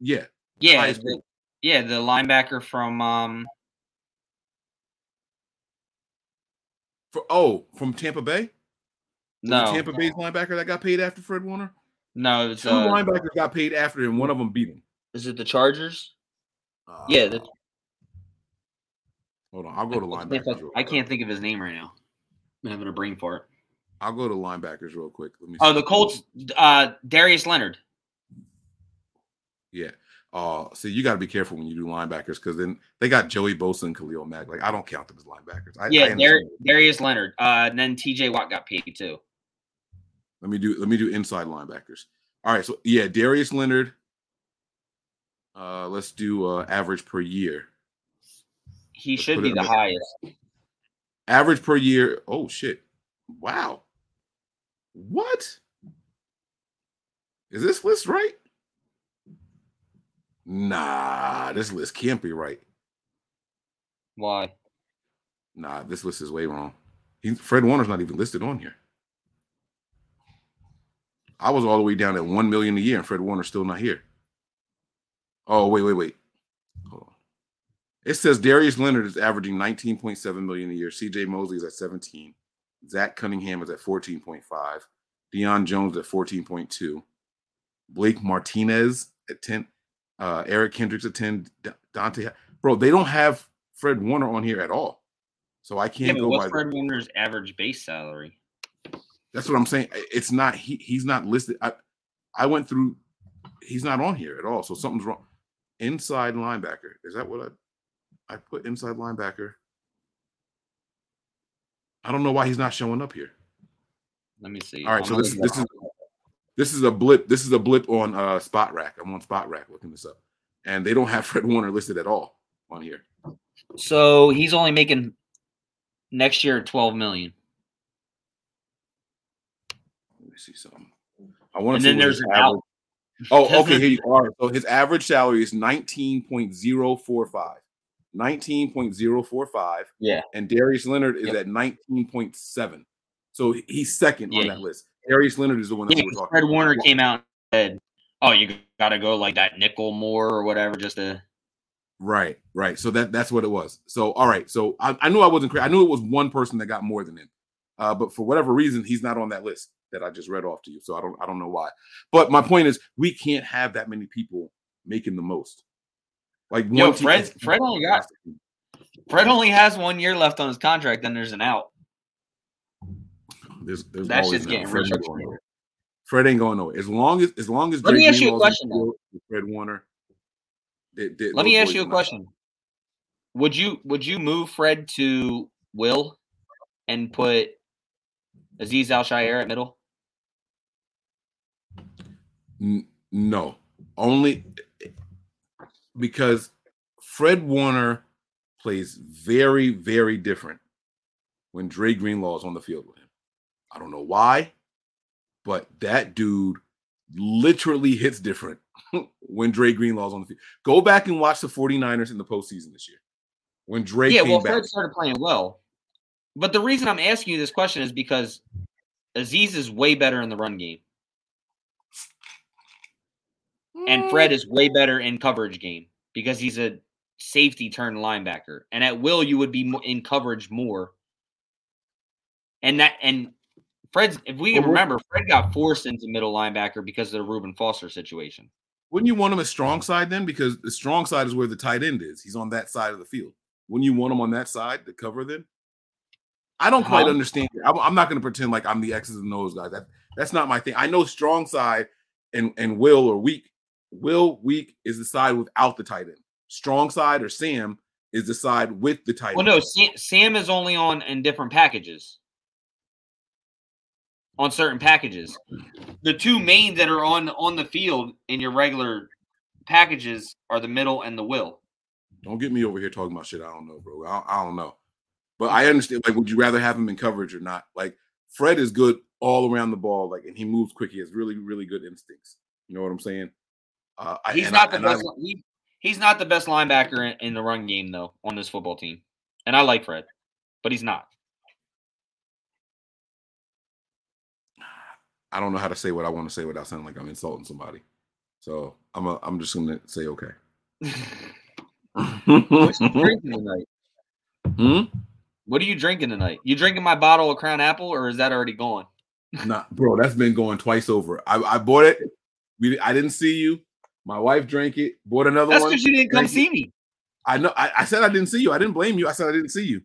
Yeah. Yeah. The linebacker from Tampa Bay? Was it Tampa Bay's linebacker that got paid after Fred Warner? No, it's 2 linebackers got paid after him. One of them beat him. Is it the Chargers? Hold on, I'll go to linebackers. I can't think of his name right now. I'm having a brain fart. I'll go to linebackers real quick. Let me see. The Colts, Darius Leonard. Yeah. See, you got to be careful when you do linebackers because then they got Joey Bosa and Khalil Mack. Like, I don't count them as linebackers. Darius Leonard. And then TJ Watt got paid too. Let me do inside linebackers. All right, so yeah, Darius Leonard. Let's do average per year. He should be the highest. Average per year. Oh shit! Wow. What? Is this list right? Nah, this list can't be right. Why? Nah, this list is way wrong. Fred Warner's not even listed on here. I was all the way down at $1 million a year, and Fred Warner's still not here. Oh, wait. Hold on. It says Darius Leonard is averaging $19.7 million a year. CJ Mosley is at 17. Zach Cunningham is at 14.5. Deion Jones at 14.2. Blake Martinez at 10. Eric Kendricks at 10. Dante. Bro, they don't have Fred Warner on here at all. So I can't go by. What's Fred Warner's average base salary? That's what I'm saying. It's not he's not listed. I went through. He's not on here at all. So something's wrong. Inside linebacker. Is that what I put inside linebacker? I don't know why he's not showing up here. Let me see. All right. So this is a blip. This is a blip on Spot Rack. I'm on Spot Rack looking this up, and they don't have Fred Warner listed at all on here. So he's only making next year $12 million. See something. I want to see. And then there's an out. Oh, okay. Here you are. So his average salary is 19.045. 19.045. Yeah. And Darius Leonard is at 19.7. So he's second on that list. Darius Leonard is the one that we're talking. Fred Warner came out and said, "Oh, you got to go like that nickel more or whatever, just to." Right. So that's what it was. So all right. So I knew I wasn't crazy. I knew it was one person that got more than him, but for whatever reason, he's not on that list that I just read off to you. So I don't know why. But my point is we can't have that many people making the most. Like Fred only has 1 year left on his contract, then there's an out. There's that shit's getting rich. Fred ain't going nowhere. As long as Let Dre me ask Greenlaw you a question though. Fred Warner. Let me ask you a question. Would you move Fred to Will and put Azeez Al-Shaair at middle? No. Only because Fred Warner plays very, very different when Dre Greenlaw is on the field with him. I don't know why, but that dude literally hits different when Dre Greenlaw is on the field. Go back and watch the 49ers in the postseason this year. When Dre came back. Fred started playing well. But the reason I'm asking you this question is because Azeez is way better in the run game. And Fred is way better in coverage game because he's a safety turn linebacker. And at Will, you would be in coverage more. And Fred's, if we can remember, Fred got forced into middle linebacker because of the Reuben Foster situation. Wouldn't you want him a strong side then? Because the strong side is where the tight end is. He's on that side of the field. Wouldn't you want him on that side to cover then? I don't quite understand. I'm not going to pretend like I'm the X's and O's guy. That's not my thing. I know strong side and Will or weak. Will weak is the side without the tight end. Strong side or Sam is the side with the tight end. Well, no, Sam is only on in different packages. On certain packages, the two main that are on the field in your regular packages are the middle and the Will. Don't get me over here talking about shit. I don't know, bro. I don't know. But I understand, like, would you rather have him in coverage or not? Like, Fred is good all around the ball, like, and he moves quick. He has really, really good instincts. You know what I'm saying? He's not the best linebacker in the run game, though, on this football team. And I like Fred, but he's not. I don't know how to say what I want to say without sounding like I'm insulting somebody. So I'm just going to say okay. What's the drinking tonight? What are you drinking tonight? You drinking my bottle of Crown Apple, or is that already gone? Nah, bro, that's been going twice over. I bought it. I didn't see you. My wife drank it. Bought another one. That's because you didn't come see me. I know. I said I didn't see you. I didn't blame you. I said I didn't see you.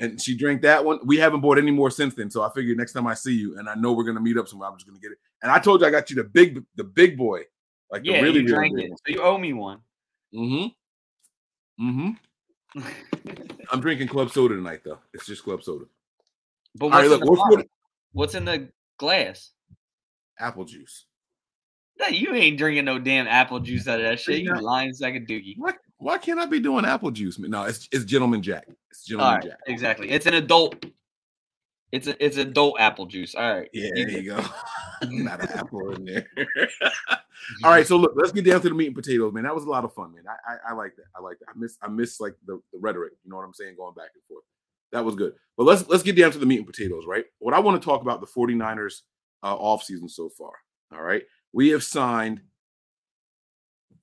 And she drank that one. We haven't bought any more since then. So I figured next time I see you, and I know we're gonna meet up somewhere, I'm just gonna get it. And I told you I got you the big boy, like yeah, the really drank it. One. So you owe me one. Mm-hmm. Mm-hmm. I'm drinking club soda tonight, though. It's just club soda. But what's, right, look, what's in the glass? Apple juice. No, you ain't drinking no damn apple juice out of that shit. You lying like a dookie. What? Why can't I be doing apple juice? No, it's Gentleman Jack. It's Gentleman Jack. Exactly. It's an adult. It's adult apple juice. All right. Yeah, there you go. Not an apple in there. All right. So look, let's get down to the meat and potatoes, man. That was a lot of fun, man. I like that. I miss like the rhetoric. You know what I'm saying? Going back and forth. That was good. But let's get down to the meat and potatoes, right? What I want to talk about the 49ers offseason so far. All right. We've signed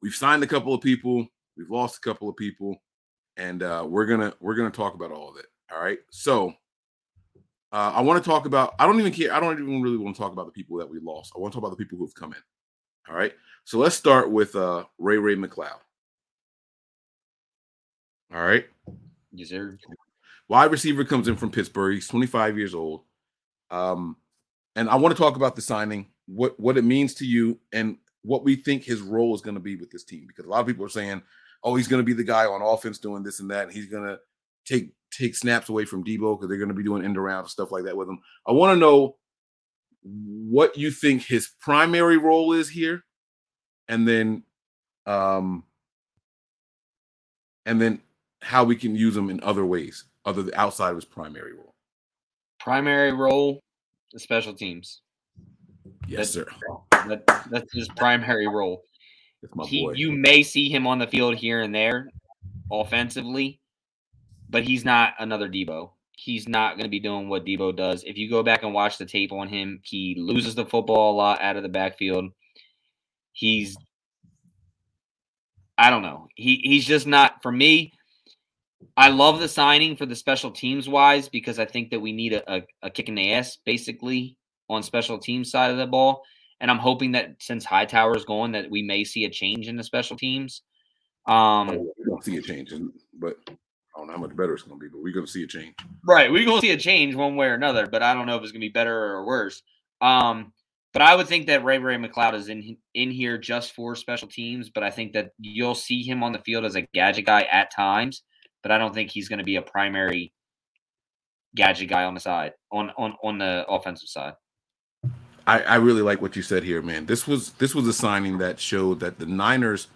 a couple of people. We've lost a couple of people, and we're gonna talk about all of it. All right. So I want to talk about. I don't even care. I don't even really want to talk about the people that we lost. I want to talk about the people who have come in. All right. So let's start with Ray McCloud. All right. Yes, sir. Wide receiver comes in from Pittsburgh. He's 25 years old. And I want to talk about the signing, what it means to you, and what we think his role is going to be with this team. Because a lot of people are saying, oh, he's going to be the guy on offense doing this and that, and he's going to take snaps away from Deebo because they're going to be doing end around and stuff like that with him. I want to know what you think his primary role is here, and then how we can use him in other ways, other than outside of his primary role. Primary role, the special teams. Yes, sir. That's his primary role. You may see him on the field here and there offensively, but he's not another Deebo. He's not going to be doing what Deebo does. If you go back and watch the tape on him, he loses the football a lot out of the backfield. I don't know. He's just not, for me, I love the signing for the special teams wise, because I think that we need a kick in the ass, basically, on special teams side of the ball. And I'm hoping that since Hightower is going, that we may see a change in the special teams. We don't see a change, but I don't know how much better it's going to be, but we're going to see a change. Right. We're going to see a change one way or another, but I don't know if it's going to be better or worse. But I would think that Ray McCloud is in here just for special teams, but I think that you'll see him on the field as a gadget guy at times, but I don't think he's going to be a primary gadget guy on the side, on the offensive side. I really like what you said here, man. This was a signing that showed that the Niners'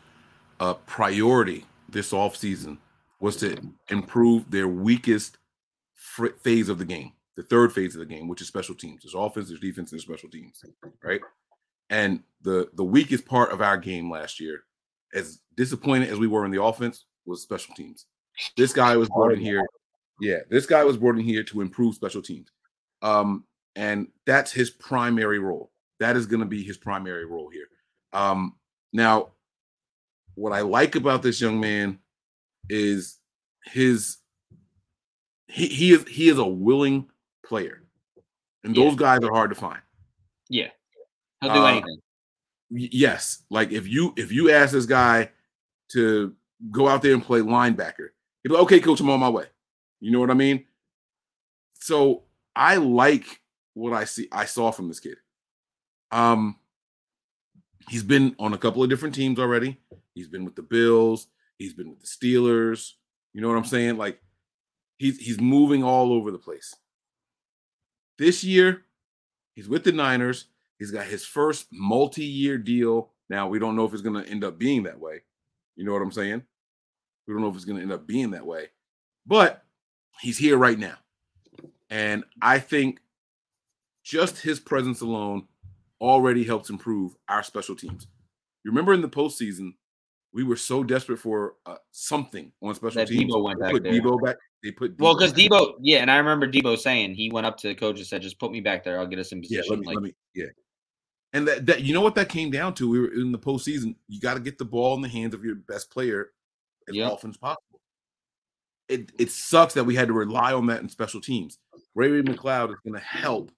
priority this offseason was to improve their weakest phase of the game, the third phase of the game, which is special teams. There's offense, there's defense, and there's special teams, right? And the weakest part of our game last year, as disappointed as we were in the offense, was special teams. This guy was brought in here. Yeah, this guy was brought in here to improve special teams. And that's his primary role. That is going to be his primary role here. Now, what I like about this young man is he is a willing player, and those guys are hard to find. Yeah, he'll do anything. Yes, like if you ask this guy to go out there and play linebacker, he'll be like, "Okay, coach, I'm on my way." You know what I mean? So I like what I saw from this kid. He's been on a couple of different teams already. He's been with the Bills. He's been with the Steelers. You know what I'm saying? Like, he's moving all over the place. This year, he's with the Niners. He's got his first multi-year deal. Now, we don't know if it's going to end up being that way. You know what I'm saying? We don't know if it's going to end up being that way. But he's here right now. And I think just his presence alone already helps improve our special teams. You remember in the postseason, we were so desperate for something on special teams. Deebo went back there. They put Deebo well, because Deebo, yeah, and I remember Deebo saying he went up to the coach and said, "Just put me back there. I'll get us in position." Yeah, let me. And that you know what that came down to? We were in the postseason. You got to get the ball in the hands of your best player as often as possible. It sucks that we had to rely on that in special teams. Ray McCloud is going to help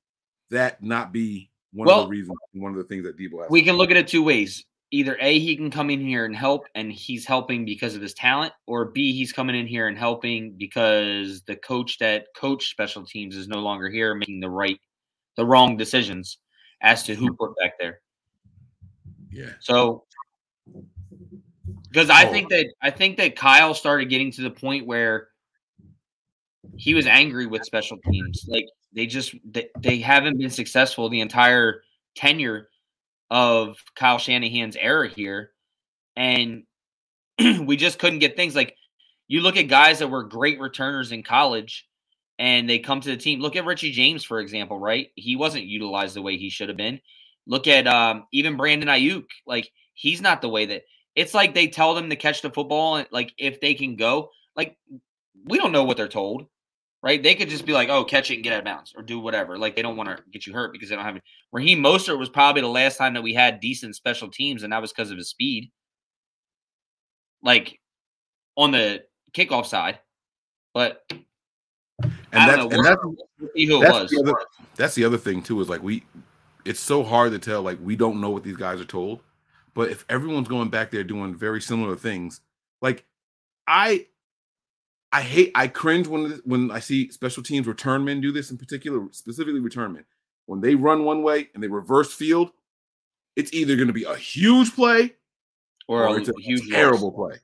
that not be one of the reasons, one of the things that Deebo has. We can look at it two ways. either A, he can come in here and help, and he's helping because of his talent, or B, he's coming in here and helping because the coach that coached special teams is no longer here, making the wrong decisions as to who put back there. Yeah. So, because I think that Kyle started getting to the point where he was angry with special teams. Like they haven't been successful the entire tenure of Kyle Shanahan's era here, and we just couldn't get things. Like, you look at guys that were great returners in college and they come to the team. Look at Richie James, for example, right? He wasn't utilized the way he should have been. Look at even Brandon Ayuk. Like, he's not the way that – it's like they tell them to catch the football, and like if they can go. Like, we don't know what they're told, right? They could just be like, oh, catch it and get out of bounds or do whatever. Like, they don't want to get you hurt because they don't have it. Raheem Mostert was probably the last time that we had decent special teams, and that was because of his speed. Like, on the kickoff side. But – that's the other thing too, is like it's so hard to tell. Like, we don't know what these guys are told, but if everyone's going back there doing very similar things, like I cringe when I see special teams return men do this, in particular, specifically return men. When they run one way and they reverse field, it's either going to be a huge play or it's a huge terrible play.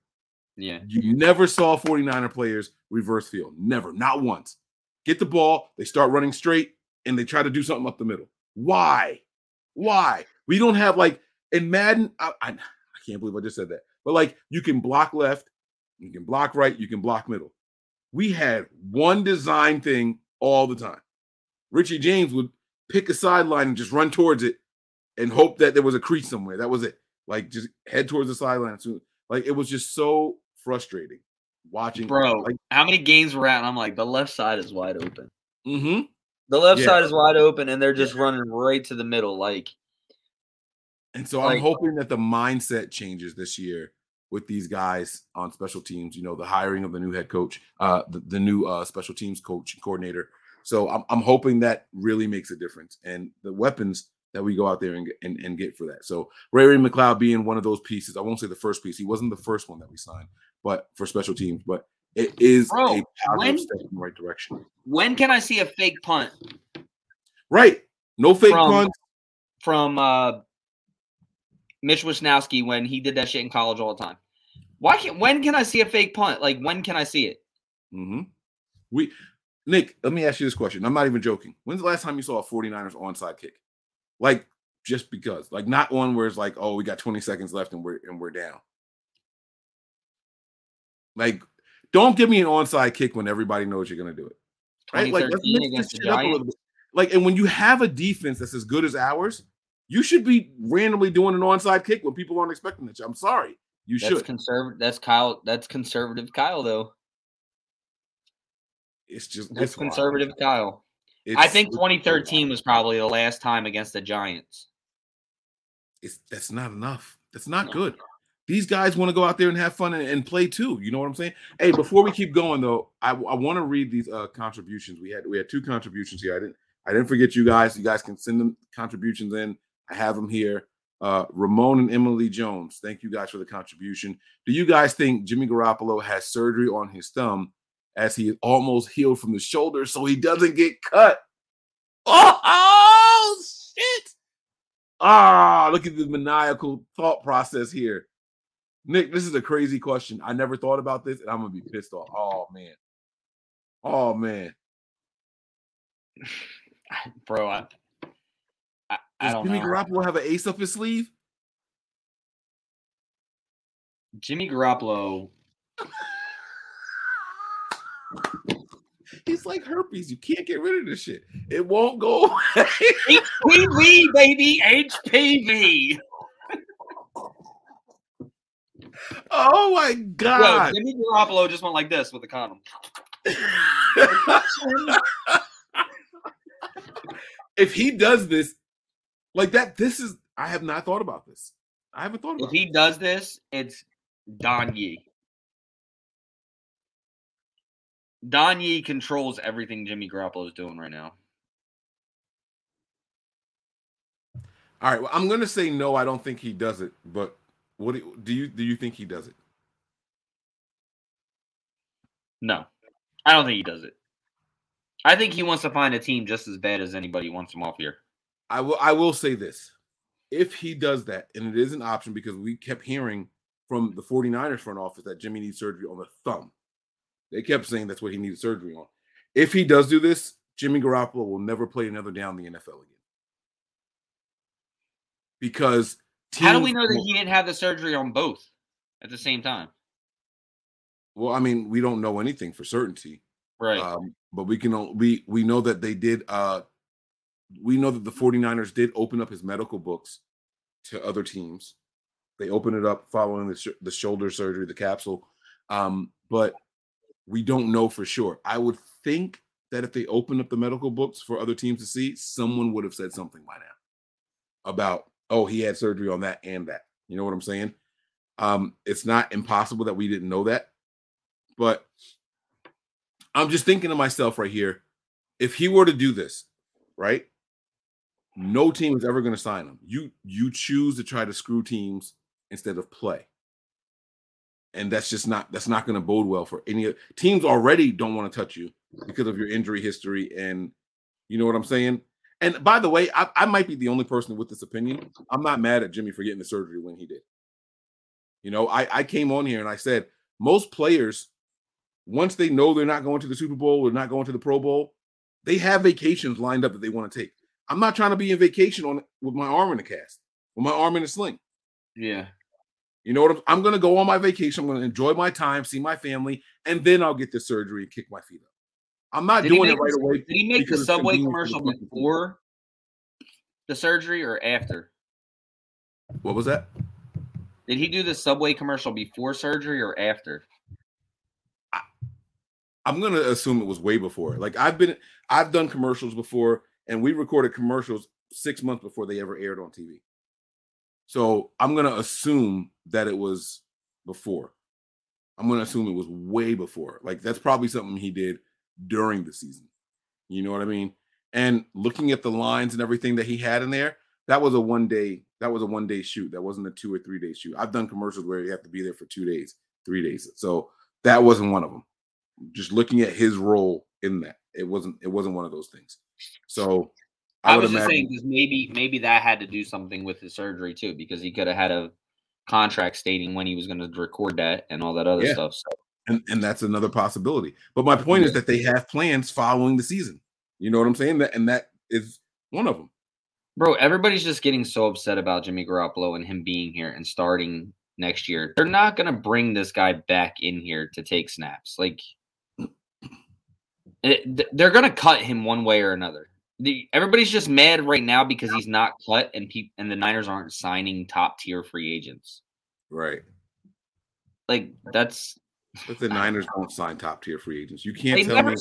Yeah, you never saw 49er players reverse field. Never, not once. Get the ball, they start running straight, and they try to do something up the middle. Why? We don't have, like, in Madden, I can't believe I just said that. But, like, you can block left, you can block right, you can block middle. We had one design thing all the time. Richie James would pick a sideline and just run towards it and hope that there was a crease somewhere. That was it. Like, just head towards the sideline. Like, it was just so frustrating. Watching, bro, like, how many games we're at, and I'm like, the left side is wide open. Mm-hmm. The left side is wide open, and they're just running right to the middle. Like, and so I'm hoping that the mindset changes this year with these guys on special teams. You know, the hiring of the new head coach, the new special teams coach and coordinator. So I'm hoping that really makes a difference, and the weapons that we go out there and get for that. So Ray McLeod being one of those pieces. I won't say the first piece. He wasn't the first one that we signed, but for special teams, but it is a positive step in the right direction. When can I see a fake punt? Right. No fake punts. From Mitch Wisnowski, when he did that shit in college all the time. When can I see a fake punt? Like, when can I see it? Mm-hmm. Nick, let me ask you this question. I'm not even joking. When's the last time you saw a 49ers onside kick? Like, just because. Like, not one where it's like, oh, we got 20 seconds left and we're down. Like, don't give me an onside kick when everybody knows you're going to do it. Right? Like, let's mix this shit up a little bit. Like, and when you have a defense that's as good as ours, you should be randomly doing an onside kick when people aren't expecting it. I'm sorry. You should. That's Kyle. That's conservative Kyle, though. That's conservative wild. Kyle. I think 2013 was probably the last time against the Giants. That's not enough. That's not good. These guys want to go out there and have fun and play too. You know what I'm saying? Hey, before we keep going though, I want to read these contributions. We had two contributions here. I didn't forget you guys. You guys can send them contributions in. I have them here. Ramon and Emily Jones. Thank you guys for the contribution. Do you guys think Jimmy Garoppolo has surgery on his thumb as he almost healed from the shoulder so he doesn't get cut? Oh shit! Ah, look at the maniacal thought process here. Nick, this is a crazy question. I never thought about this, and I'm going to be pissed off. Oh, man. Bro, I don't know. Does Jimmy Garoppolo have an ace up his sleeve? Jimmy Garoppolo. He's like herpes. You can't get rid of this shit. It won't go away. HPV, baby. HPV. Oh my God! Yo, Jimmy Garoppolo just went like this with a condom. If he does this, like that, I have not thought about this. I haven't thought about. If he does this, it's Don Yee. Don Yee controls everything Jimmy Garoppolo is doing right now. All right, well, I'm gonna say no. I don't think he does it, but What do you think he does it? No, I don't think he does it. I think he wants to find a team just as bad as anybody wants him off here. I will say this. If he does that, and it is an option because we kept hearing from the 49ers front office that Jimmy needs surgery on the thumb. They kept saying that's what he needed surgery on. If he does do this, Jimmy Garoppolo will never play another down in the NFL again. Because how do we know that he didn't have the surgery on both at the same time? Well, I mean, we don't know anything for certainty. Right. But we know that they did. We know that the 49ers did open up his medical books to other teams. They opened it up following the shoulder surgery, the capsule. But we don't know for sure. I would think that if they opened up the medical books for other teams to see, someone would have said something by now about, oh, he had surgery on that and that. You know what I'm saying? It's not impossible that we didn't know that. But I'm just thinking to myself right here, if he were to do this, right, no team is ever going to sign him. You choose to try to screw teams instead of play. And that's not going to bode well for any teams. Already don't want to touch you because of your injury history. And you know what I'm saying? And by the way, I might be the only person with this opinion. I'm not mad at Jimmy for getting the surgery when he did. You know, I came on here and I said, most players, once they know they're not going to the Super Bowl or not going to the Pro Bowl, they have vacations lined up that they want to take. I'm not trying to be in vacation with my arm in a cast, with my arm in a sling. Yeah. You know what? I'm going to go on my vacation. I'm going to enjoy my time, see my family, and then I'll get the surgery and kick my feet up. I'm not doing it right away. Did he make the Subway commercial before the surgery or after? What was that? Did he do the Subway commercial before surgery or after? I'm going to assume it was way before. Like I've done commercials before, and we recorded commercials 6 months before they ever aired on TV. So I'm going to assume that it was before. I'm going to assume it was way before. Like that's probably something he did during the season. You know what I mean? And looking at the lines and everything that he had in there, that was a one-day shoot. That wasn't a 2 or 3 day shoot. I've done commercials where you have to be there for 2 days, 3 days. So that wasn't one of them. Just looking at his role in that, it wasn't one of those things. So I was just saying, because maybe that had to do something with his surgery too, because he could have had a contract stating when he was going to record that and all that other stuff. So. And that's another possibility. But my point is that they have plans following the season. You know what I'm saying? And that is one of them. Bro, everybody's just getting so upset about Jimmy Garoppolo and him being here and starting next year. They're not going to bring this guy back in here to take snaps. Like, they're going to cut him one way or another. Everybody's just mad right now because he's not cut and the Niners aren't signing top-tier free agents. Right. Like, that's... But the Niners don't sign top-tier free agents. You can't tell me.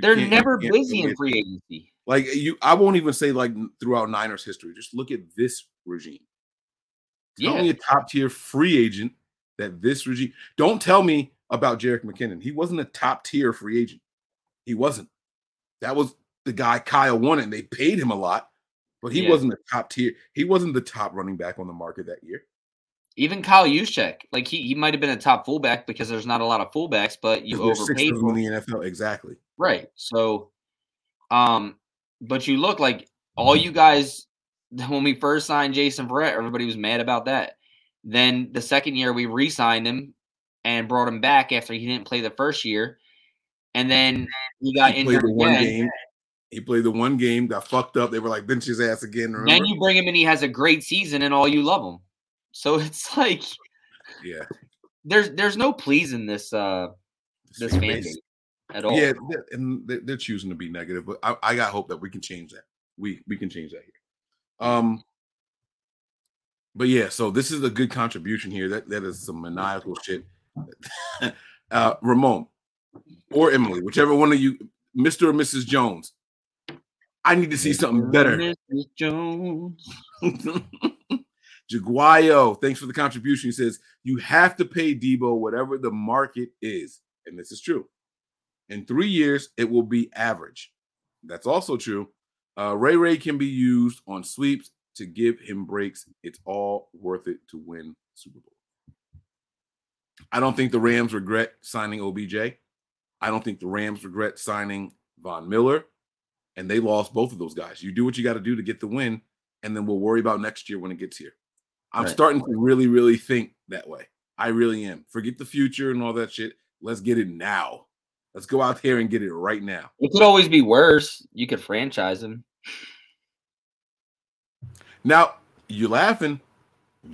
They're never busy in free agency. Like I won't even say like throughout Niners history. Just look at this regime. It's not only a top-tier free agent that this regime. Don't tell me about Jerick McKinnon. He wasn't a top-tier free agent. He wasn't. That was the guy Kyle wanted, and they paid him a lot, but he wasn't a top-tier. He wasn't the top running back on the market that year. Even Kyle Juszczyk, like he might have been a top fullback because there's not a lot of fullbacks, but you overpaid him in the NFL. Exactly. Right. So, but you look like all you guys when we first signed Jason Verrett, everybody was mad about that. Then the second year we re-signed him and brought him back after he didn't play the first year, and then he got injured again. He played the one game, got fucked up. They were like bench his ass again. Remember? Then you bring him and he has a great season, and all you love him. So it's like, yeah, there's no pleasing this fan base at all. Yeah, and they're choosing to be negative, but I got hope that we can change that. We can change that here. But yeah, so this is a good contribution here. That is some maniacal shit. Ramon or Emily, whichever one of you, Mr. or Mrs. Jones. I need to see something better. Mrs. Jones. Jaguayo, thanks for the contribution. He says, you have to pay Deebo whatever the market is. And this is true. In 3 years, it will be average. That's also true. Ray can be used on sweeps to give him breaks. It's all worth it to win Super Bowl. I don't think the Rams regret signing OBJ. I don't think the Rams regret signing Von Miller. And they lost both of those guys. You do what you got to do to get the win, and then we'll worry about next year when it gets here. I'm starting to really, really think that way. I really am. Forget the future and all that shit. Let's get it now. Let's go out here and get it right now. It could always be worse. You could franchise him. Now, you're laughing.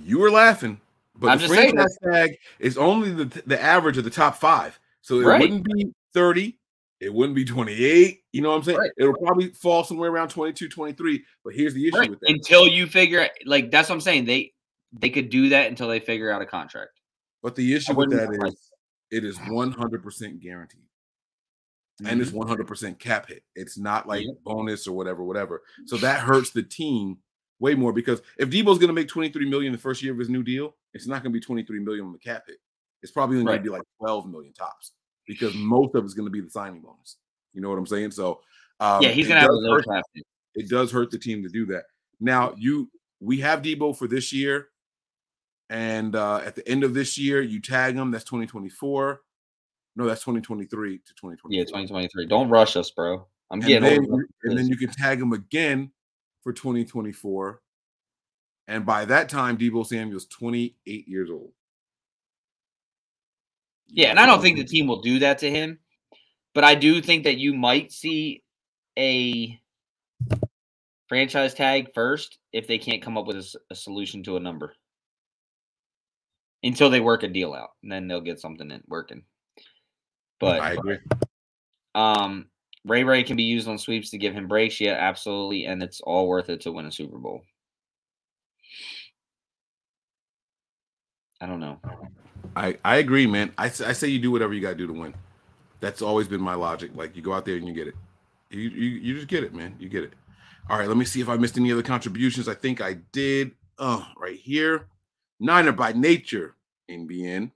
You were laughing. But I'm the franchise tag is only the average of the top five. So it wouldn't be 30. It wouldn't be 28. You know what I'm saying? Right. It'll probably fall somewhere around 22, 23. But here's the issue with that. Until you figure – like, that's what I'm saying. They could do that until they figure out a contract. But the issue with that is it is 100% guaranteed. Mm-hmm. And it's 100% cap hit. It's not like bonus or whatever. So that hurts the team way more, because if Deebo's going to make $23 million the first year of his new deal, it's not going to be $23 million on the cap hit. It's probably only going to be like $12 million tops, because most of it's going to be the signing bonus. You know what I'm saying? So he's going to have a low cap hit. It does hurt the team to do that. Now, we have Deebo for this year, and at the end of this year, you tag him. That's 2024. No, that's 2023 to 2023. Yeah, 2023. Don't rush us, bro. Then you can tag him again for 2024. And by that time, Deebo Samuel's 28 years old. Yeah, and I don't think the team will do that to him. But I do think that you might see a franchise tag first if they can't come up with a solution to a number. Until they work a deal out, and then they'll get something in working. But I agree. Ray can be used on sweeps to give him breaks. Yeah, absolutely. And it's all worth it to win a Super Bowl. I don't know. I agree, man. I say you do whatever you got to do to win. That's always been my logic. Like, you go out there and you get it. You just get it, man. You get it. All right, let me see if I missed any other contributions. I think I did. Right here. Niner by nature, NBN.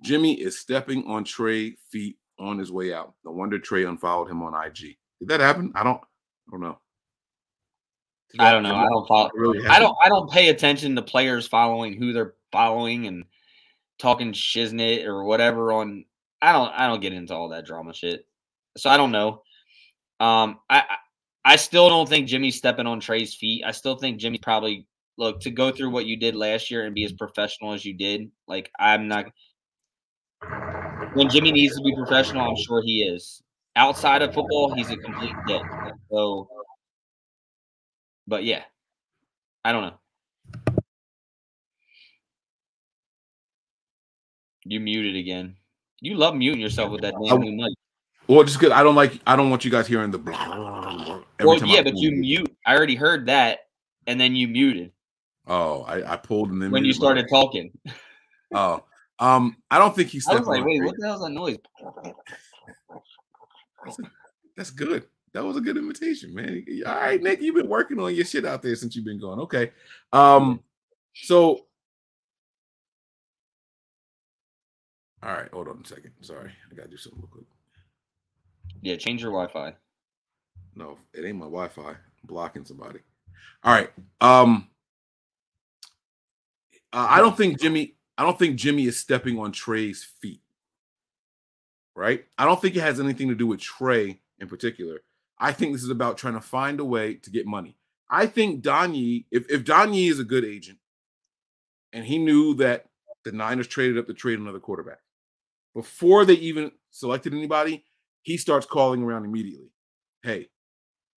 Jimmy is stepping on Trey's feet on his way out. No wonder Trey unfollowed him on IG. Did that happen? I don't know. I don't know. I don't follow. Really, I don't pay attention to players following who they're following and talking shiznit or whatever on. I don't get into all that drama shit. So I don't know. I still don't think Jimmy's stepping on Trey's feet. I still think Jimmy probably look to go through what you did last year and be as professional as you did. Like, I'm not. When Jimmy needs to be professional, I'm sure he is. Outside of football, he's a complete dick. So, but yeah, I don't know. You muted again. You love muting yourself with that damn new mic. Well, just because I don't want you guys hearing the blah. Well, yeah, but you mute. I already heard that, and then you muted. Oh, I pulled and then when you started talking. Oh. I don't think he's stepping on. I was like, wait, what the hell is that noise? That's good. That was a good imitation, man. All right, Nick, you've been working on your shit out there since you've been gone. Okay. So all right, hold on a second. Sorry, I gotta do something real quick. Yeah, change your Wi-Fi. No, it ain't my Wi-Fi. I'm blocking somebody. All right. I don't think Jimmy is stepping on Trey's feet, right? I don't think it has anything to do with Trey in particular. I think this is about trying to find a way to get money. I think Don Yee, if Don Yee is a good agent, and he knew that the Niners traded up to trade another quarterback, before they even selected anybody, he starts calling around immediately. Hey,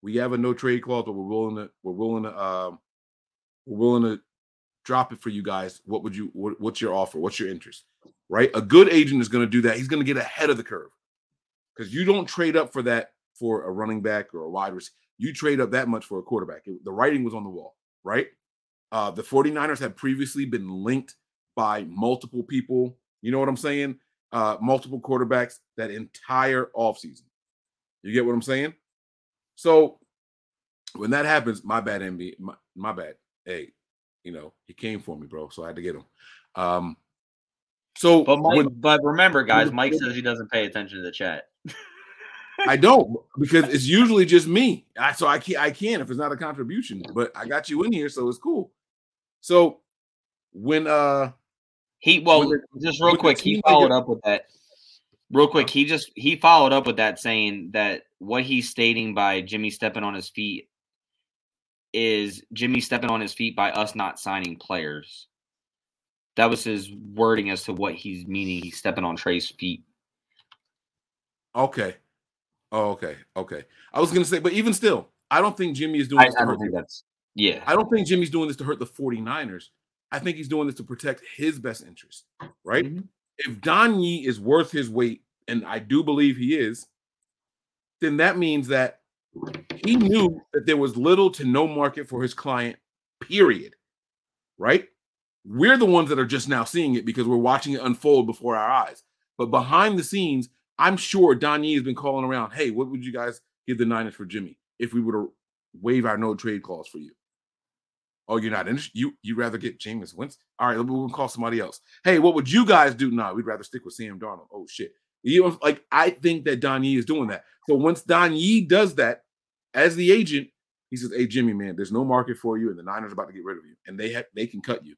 we have a no trade clause, but we're willing to drop it for you guys. What's your offer? What's your interest? Right? A good agent is going to do that. He's going to get ahead of the curve, because you don't trade up for that for a running back or a wide receiver. You trade up that much for a quarterback. The writing was on the wall, right? The 49ers had previously been linked by multiple people. You know what I'm saying? Multiple quarterbacks that entire offseason. You get what I'm saying? So when that happens, my bad, MB, my bad. Hey, you know, he came for me, bro, so I had to get him. But remember, guys, Mike says he doesn't pay attention to the chat. I don't, because it's usually just me. I can if it's not a contribution, but I got you in here, so it's cool. So when he followed up with that, saying that what he's stating by Jimmy stepping on his feet is Jimmy stepping on his feet by us not signing players. That was his wording as to what he's meaning. He's stepping on Trey's feet. Okay. Oh, okay. Okay. I was going to say, but even still, I don't think Jimmy is doing this to hurt them. Yeah. I don't think Jimmy's doing this to hurt the 49ers. I think he's doing this to protect his best interest, right? Mm-hmm. If Don Yee is worth his weight, and I do believe he is, then that means that he knew that there was little to no market for his client, period, right? We're the ones that are just now seeing it because we're watching it unfold before our eyes. But behind the scenes, I'm sure Don Yee has been calling around, hey, what would you guys give the Niners for Jimmy if we were to waive our no trade clause for you? Oh, you're not interested? You'd rather get Jameis Winston? All right, we'll call somebody else. Hey, what would you guys do? Nah, we'd rather stick with Sam Darnold. Oh, shit. You know, like, I think that Don Yee is doing that. So once Don Yee does that, as the agent, he says, hey, Jimmy, man, there's no market for you, and the Niners are about to get rid of you, and they can cut you.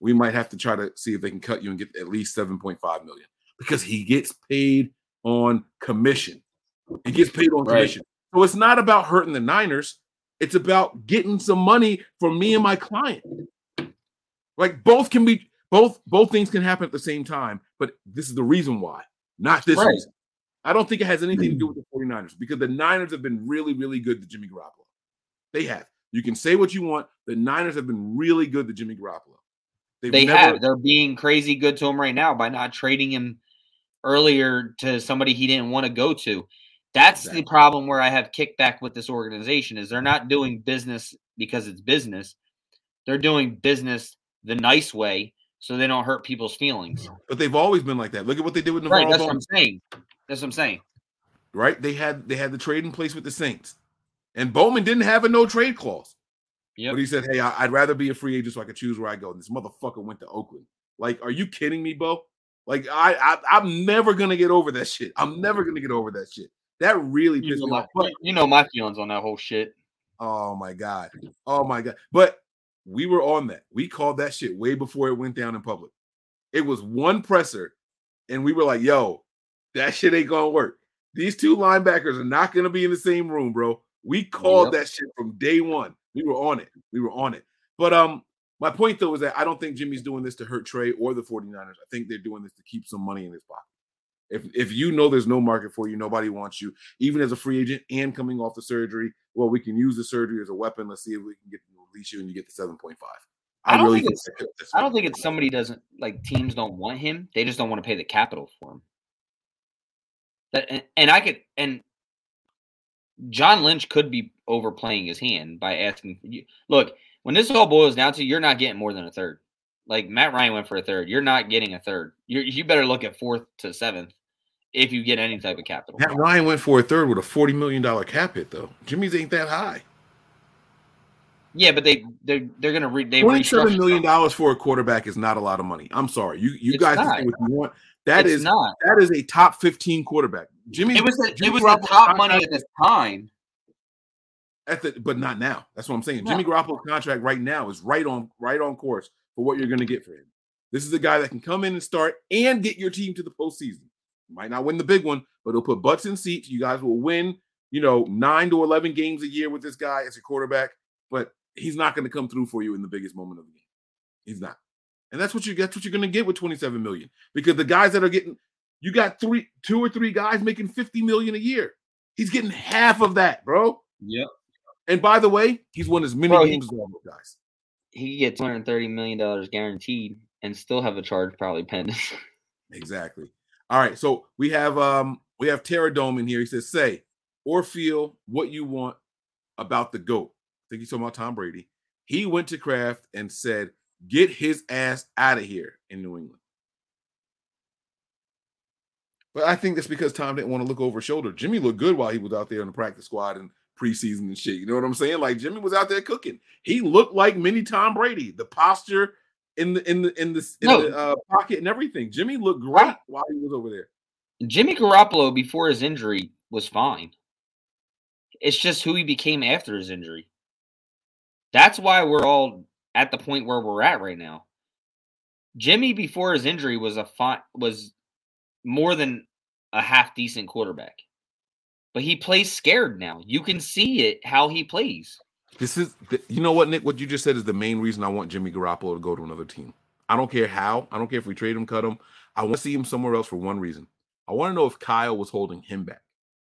We might have to try to see if they can cut you and get at least $7.5 million, because he gets paid on commission. He gets paid on commission. Right. So it's not about hurting the Niners. It's about getting some money for me and my client. Like, both things can happen at the same time, but this is the reason why, not this right. Reason. I don't think it has anything to do with the 49ers, because the Niners have been really, really good to Jimmy Garoppolo. They have. You can say what you want. The Niners have been really good to Jimmy Garoppolo. They have. They're being crazy good to him right now by not trading him earlier to somebody he didn't want to go to. That's exactly the problem where I have kickback with this organization, is they're not doing business because it's business. They're doing business the nice way so they don't hurt people's feelings. But they've always been like that. Look at what they did with NaVorro Bowman. Right, that's what I'm saying. Right? They had the trade in place with the Saints. And Bowman didn't have a no trade clause. Yep. But he said, hey, I'd rather be a free agent so I could choose where I go. And this motherfucker went to Oakland. Like, are you kidding me, Bo? Like, I'm never going to get over that shit. That really pissed me off. But, you know my feelings on that whole shit. Oh, my God. But we were on that. We called that shit way before it went down in public. It was one presser, and we were like, yo, that shit ain't going to work. These two linebackers are not going to be in the same room, bro. We called that shit from day one. We were on it. But my point, though, is that I don't think Jimmy's doing this to hurt Trey or the 49ers. I think they're doing this to keep some money in his pocket. If you know there's no market for you, nobody wants you, even as a free agent and coming off the surgery, well, we can use the surgery as a weapon. Let's see if we can get to release you and you get the 7.5. I don't think it's somebody doesn't like teams don't want him. They just don't want to pay the capital for him. John Lynch could be overplaying his hand by asking. Look, when this all boils down to, you're not getting more than a third. Like Matt Ryan went for a third. You're not getting a third. You better look at fourth to seventh if you get any type of capital. Matt Ryan went for a third with a $40 million cap hit, though. Jimmy's ain't that high. Yeah, but they're gonna $27 million for a quarterback is not a lot of money. I'm sorry, you guys can say what you want. That is a top 15 quarterback. Jimmy, it was the top money at this time. But not now. That's what I'm saying. Yeah. Jimmy Garoppolo's contract right now is right on course for what you're going to get for him. This is a guy that can come in and start and get your team to the postseason. Might not win the big one, but he'll put butts in seats. You guys will win, 9 to 11 games a year with this guy as your quarterback. But he's not going to come through for you in the biggest moment of the game. He's not. And that's what you're going to get with $27 million. Because the guys that are getting, you got two or three guys making $50 million a year. He's getting half of that, bro. Yep. And by the way, he's won as many games as all those guys. He could get $230 million guaranteed and still have a charge probably pending. Exactly. All right. So we have Tara Dome in here. He says, say or feel what you want about the GOAT. I think he's talking about Tom Brady. He went to Kraft and said, get his ass out of here in New England. But I think that's because Tom didn't want to look over his shoulder. Jimmy looked good while he was out there in the practice squad and preseason and shit. You know what I'm saying? Like, Jimmy was out there cooking. He looked like mini Tom Brady. The posture in the pocket and everything. Jimmy looked great while he was over there. Jimmy Garoppolo, before his injury, was fine. It's just who he became after his injury. That's why we're all at the point where we're at right now. Jimmy, before his injury, was more than a half-decent quarterback. But he plays scared now. You can see it, how he plays. This is, you know what, Nick? What you just said is the main reason I want Jimmy Garoppolo to go to another team. I don't care how. I don't care if we trade him, cut him. I want to see him somewhere else for one reason. I want to know if Kyle was holding him back.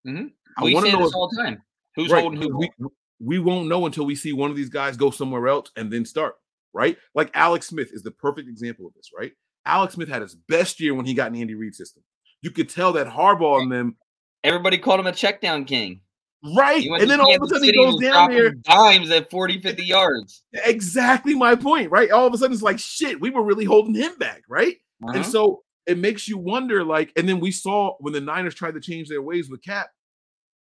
Mm-hmm. I want to know this all the time. Who's right, holding who? We won't know until we see one of these guys go somewhere else and then start, right? Like Alex Smith is the perfect example of this, right? Alex Smith had his best year when he got in the Andy Reid system. You could tell that Harbaugh and them. Everybody called him a checkdown king. Right. And then all of a sudden he goes down there. Dimes at 40, 50 yards. Exactly my point, right? All of a sudden it's like, shit, we were really holding him back, right? Uh-huh. And so it makes you wonder, like, and then we saw when the Niners tried to change their ways with Cap,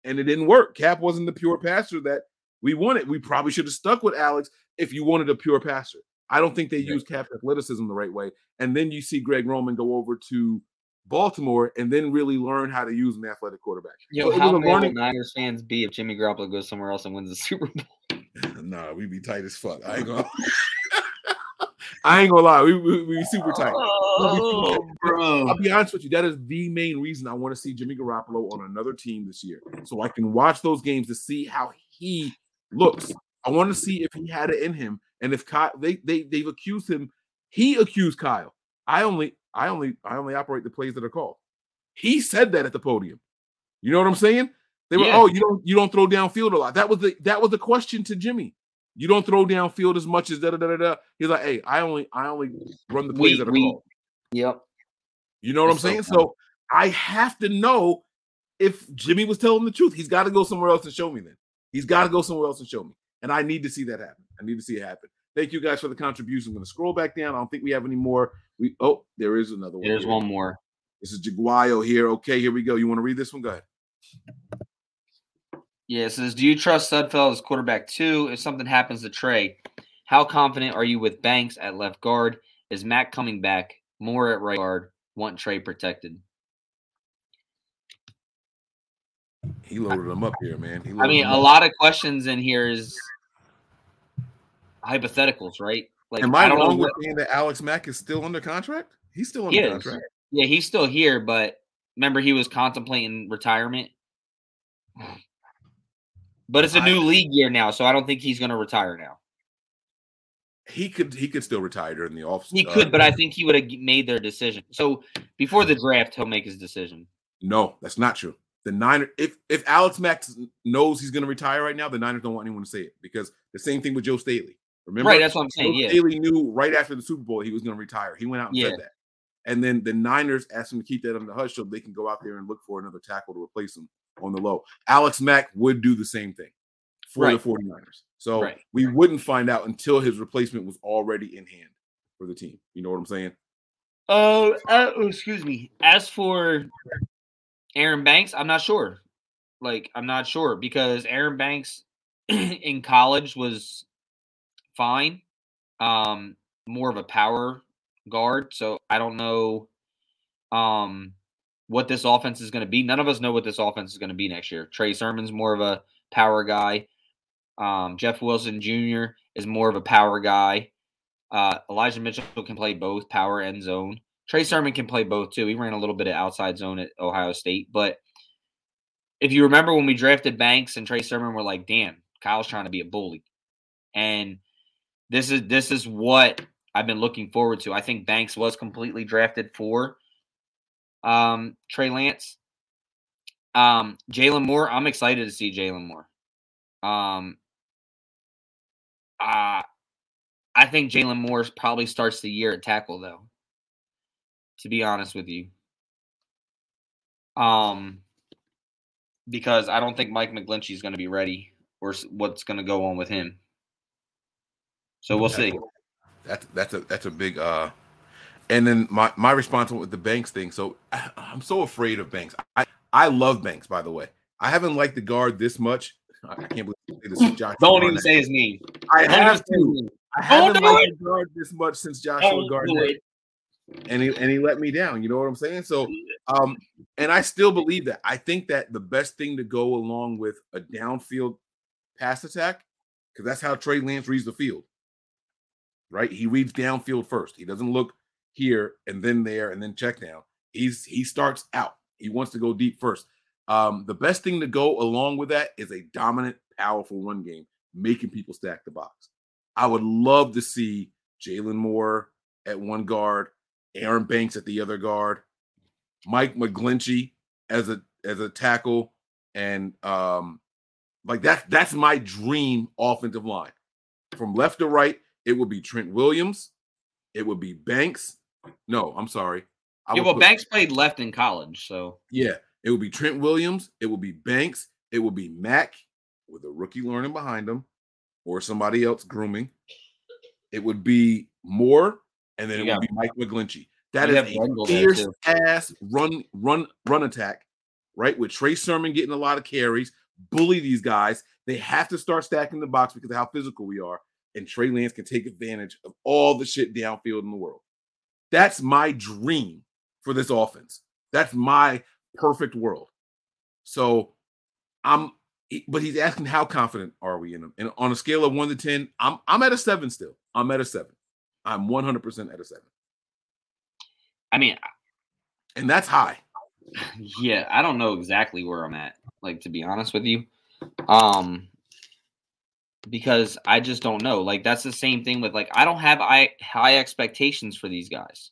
and it didn't work. Cap wasn't the pure passer that we wanted. We probably should have stuck with Alex if you wanted a pure passer. I don't think they used Cap's athleticism the right way. And then you see Greg Roman go over to Baltimore and then really learn how to use an athletic quarterback. Yo, so how mad will Niners fans be if Jimmy Garoppolo goes somewhere else and wins the Super Bowl? Nah, we'd be tight as fuck. I ain't gonna lie. We super tight. Oh, bro. I'll be honest with you. That is the main reason I want to see Jimmy Garoppolo on another team this year, so I can watch those games to see how he looks. I want to see if he had it in him, and if Kyle, they've accused him. He accused Kyle. I only operate the plays that are called. He said that at the podium. You know what I'm saying? They were, oh, you don't throw downfield a lot. That was the question to Jimmy. You don't throw downfield as much as da da da da. He's like, hey, I only run the plays that are called. Yep. You know what I'm saying? So I have to know if Jimmy was telling the truth. He's got to go somewhere else and show me. Then he's got to go somewhere else and show me. And I need to see that happen. I need to see it happen. Thank you guys for the contribution. I'm going to scroll back down. I don't think we have any more. There is another one. There's here. One more. This is Jaguayo here. Okay, here we go. You want to read this one? Go ahead. Yeah, it says, do you trust Sudfeld as quarterback two? If something happens to Trey, how confident are you with Banks at left guard? Is Mack coming back? Moore at right guard? Want Trey protected? He loaded him up here, man. I mean, a lot of questions in here is hypotheticals, right? Like, am I wrong with saying that Alex Mack is still under contract? He's still under contract. Yeah, he's still here, but remember he was contemplating retirement. But it's a new league year now, so I don't think he's going to retire now. He could still retire during the offseason. He could, but I think he would have made their decision. So before the draft, he'll make his decision. No, that's not true. The Niners, if Alex Mack knows he's going to retire right now, the Niners don't want anyone to say it, because the same thing with Joe Staley. Remember, right? That's what I'm saying. Joe Staley knew right after the Super Bowl he was going to retire. He went out and said that, and then the Niners asked him to keep that under the hush so they can go out there and look for another tackle to replace him on the low. Alex Mack would do the same thing for the 49ers. So we wouldn't find out until his replacement was already in hand for the team. You know what I'm saying? Excuse me. As for Aaron Banks, I'm not sure. Like, I'm not sure, because Aaron Banks in college was fine. More of a power guard. So I don't know what this offense is going to be. None of us know what this offense is going to be next year. Trey Sermon's more of a power guy. Jeff Wilson Jr. is more of a power guy. Elijah Mitchell can play both power and zone. Trey Sermon can play both, too. He ran a little bit of outside zone at Ohio State. But if you remember when we drafted Banks and Trey Sermon, we're like, damn, Kyle's trying to be a bully. And this is what I've been looking forward to. I think Banks was completely drafted for Trey Lance. Jalen Moore, I'm excited to see Jalen Moore. I think Jalen Moore probably starts the year at tackle, though, to be honest with you. Because I don't think Mike McGlinchey is going to be ready, or what's going to go on with him. So we'll see. That's a big and then my response with the Banks thing. So I'm so afraid of Banks. I love Banks, by the way. I haven't liked the guard this much. I can't believe this is Joshua. Don't even say his name. I haven't liked the guard this much since Joshua Gardner. And he let me down. You know what I'm saying? So And I still believe that. I think that the best thing to go along with a downfield pass attack, because that's how Trey Lance reads the field, right? He reads downfield first. He doesn't look here and then there and then check down. He starts out. He wants to go deep first. The best thing to go along with that is a dominant, powerful run game, making people stack the box. I would love to see Jalen Moore at one guard, Aaron Banks at the other guard, Mike McGlinchey as a tackle, and that's my dream offensive line. From left to right, it would be Trent Williams, it would be Banks. No, I'm sorry. Banks played left in college, so yeah, it would be Trent Williams, it would be Banks, it would be Mack with a rookie learning behind him, or somebody else grooming. It would be Moore, and then it would be Mike McGlinchey. That is a fierce-ass run attack, right? With Trey Sermon getting a lot of carries, bully these guys. They have to start stacking the box because of how physical we are, and Trey Lance can take advantage of all the shit downfield in the world. That's my dream for this offense. That's my perfect world. So but he's asking how confident are we in him? And on a scale of 1 to 10, I'm at a 7 still. I'm at a 7. I'm 100% at a 7. I mean, and that's high. Yeah, I don't know exactly where I'm at, like, to be honest with you. Because I just don't know. Like, that's the same thing with, like, I don't have high expectations for these guys.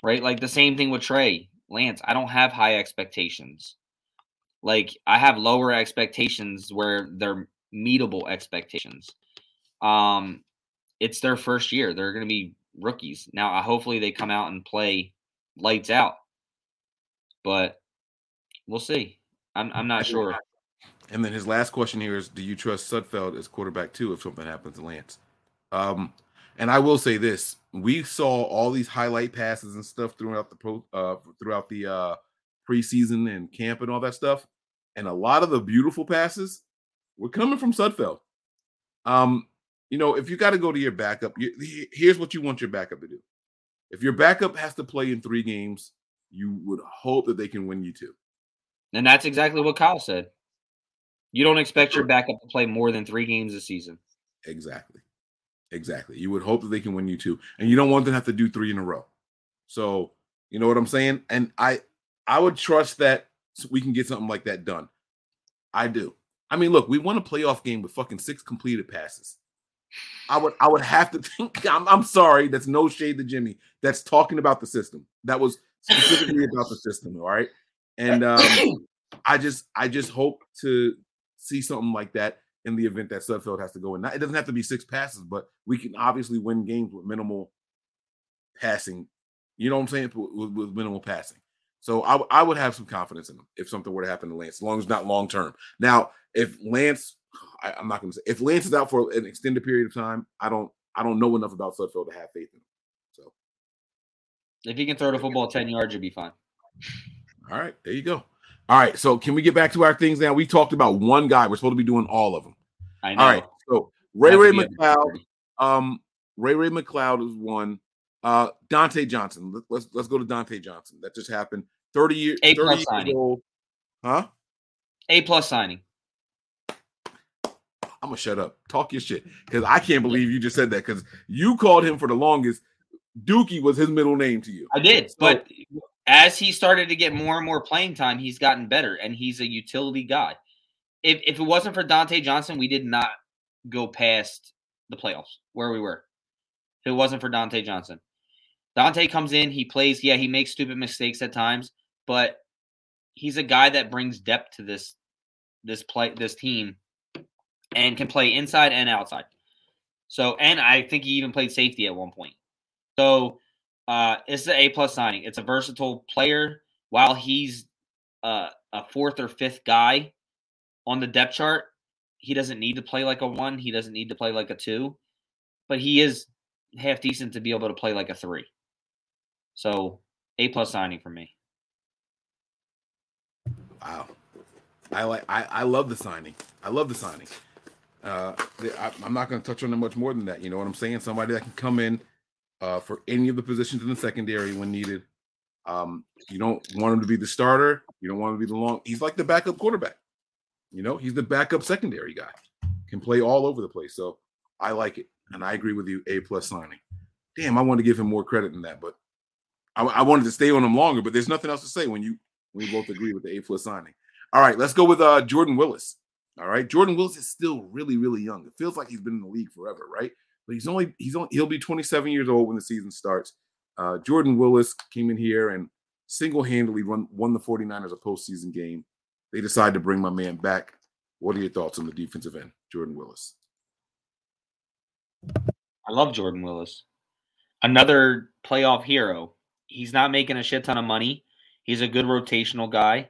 Right? Like, the same thing with Trey Lance. I don't have high expectations. Like, I have lower expectations where they're meetable expectations. It's their first year. They're going to be rookies. Now, hopefully they come out and play lights out. But we'll see. I'm not sure. And then his last question here is, do you trust Sudfeld as quarterback too if something happens to Lance? And I will say this. We saw all these highlight passes and stuff throughout the preseason and camp and all that stuff. And a lot of the beautiful passes were coming from Sudfeld. You know, if you got to go to your backup, here's what you want your backup to do. If your backup has to play in 3 games, you would hope that they can win you 2. And that's exactly what Kyle said. You don't expect your backup to play more than 3 games a season. Exactly. You would hope that they can win you 2. And you don't want them to have to do 3 in a row. So, you know what I'm saying? And I would trust that we can get something like that done. I do. I mean, look, we won a playoff game with fucking 6 completed passes. I would have to think. I'm sorry. That's no shade to Jimmy. That's talking about the system. That was specifically about the system. All right. And I just hope to see something like that in the event that Sudfeld has to go in. Now, it doesn't have to be 6 passes, but we can obviously win games with minimal passing. You know what I'm saying? With minimal passing. So I would have some confidence in him if something were to happen to Lance, as long as not long term. Now, if Lance, I'm not going to say if Lance is out for an extended period of time, I don't know enough about Sudfeld to have faith in him. So, if he can throw the football 10 yards, you'll be fine. All right, there you go. All right, so can we get back to our things now? We talked about one guy. We're supposed to be doing all of them. I know. All right, so Ray McCloud. Ray McCloud is one. Dante Johnson. Let's go to Dante Johnson. That just happened. 30 years old. Huh? A+ signing. I'm going to shut up. Talk your shit. Because I can't believe you just said that. Because you called him for the longest. Dookie was his middle name to you. I did. So, but as he started to get more and more playing time, he's gotten better. And he's a utility guy. If it wasn't for Dante Johnson, we did not go past the playoffs where we were. If it wasn't for Dante Johnson. Dante comes in. He plays. Yeah, he makes stupid mistakes at times. But he's a guy that brings depth to this team. And can play inside and outside. So, and I think he even played safety at one point. So, it's an A+ signing. It's a versatile player. While he's a 4th or 5th guy on the depth chart, he doesn't need to play like a 1. He doesn't need to play like a 2. But he is half decent to be able to play like a 3. So, A+ signing for me. Wow. I love the signing. I love the signing. I'm not going to touch on it much more than that. You know what I'm saying? Somebody that can come in for any of the positions in the secondary when needed, You don't want him to be the starter. You don't want him to be the long. He's like the backup quarterback. You know, he's the backup secondary guy. Can play all over the place. So I like it. And I agree with you. A+ signing. Damn, I want to give him more credit than that, but I wanted to stay on him longer, but there's nothing else to say when we both agree with the A+ signing. All right, let's go with Jordan Willis. All right, Jordan Willis is still really, really young. It feels like he's been in the league forever, right? But he'll be 27 years old when the season starts. Jordan Willis came in here and single-handedly won the 49ers a postseason game. They decided to bring my man back. What are your thoughts on the defensive end, Jordan Willis? I love Jordan Willis. Another playoff hero. He's not making a shit ton of money. He's a good rotational guy.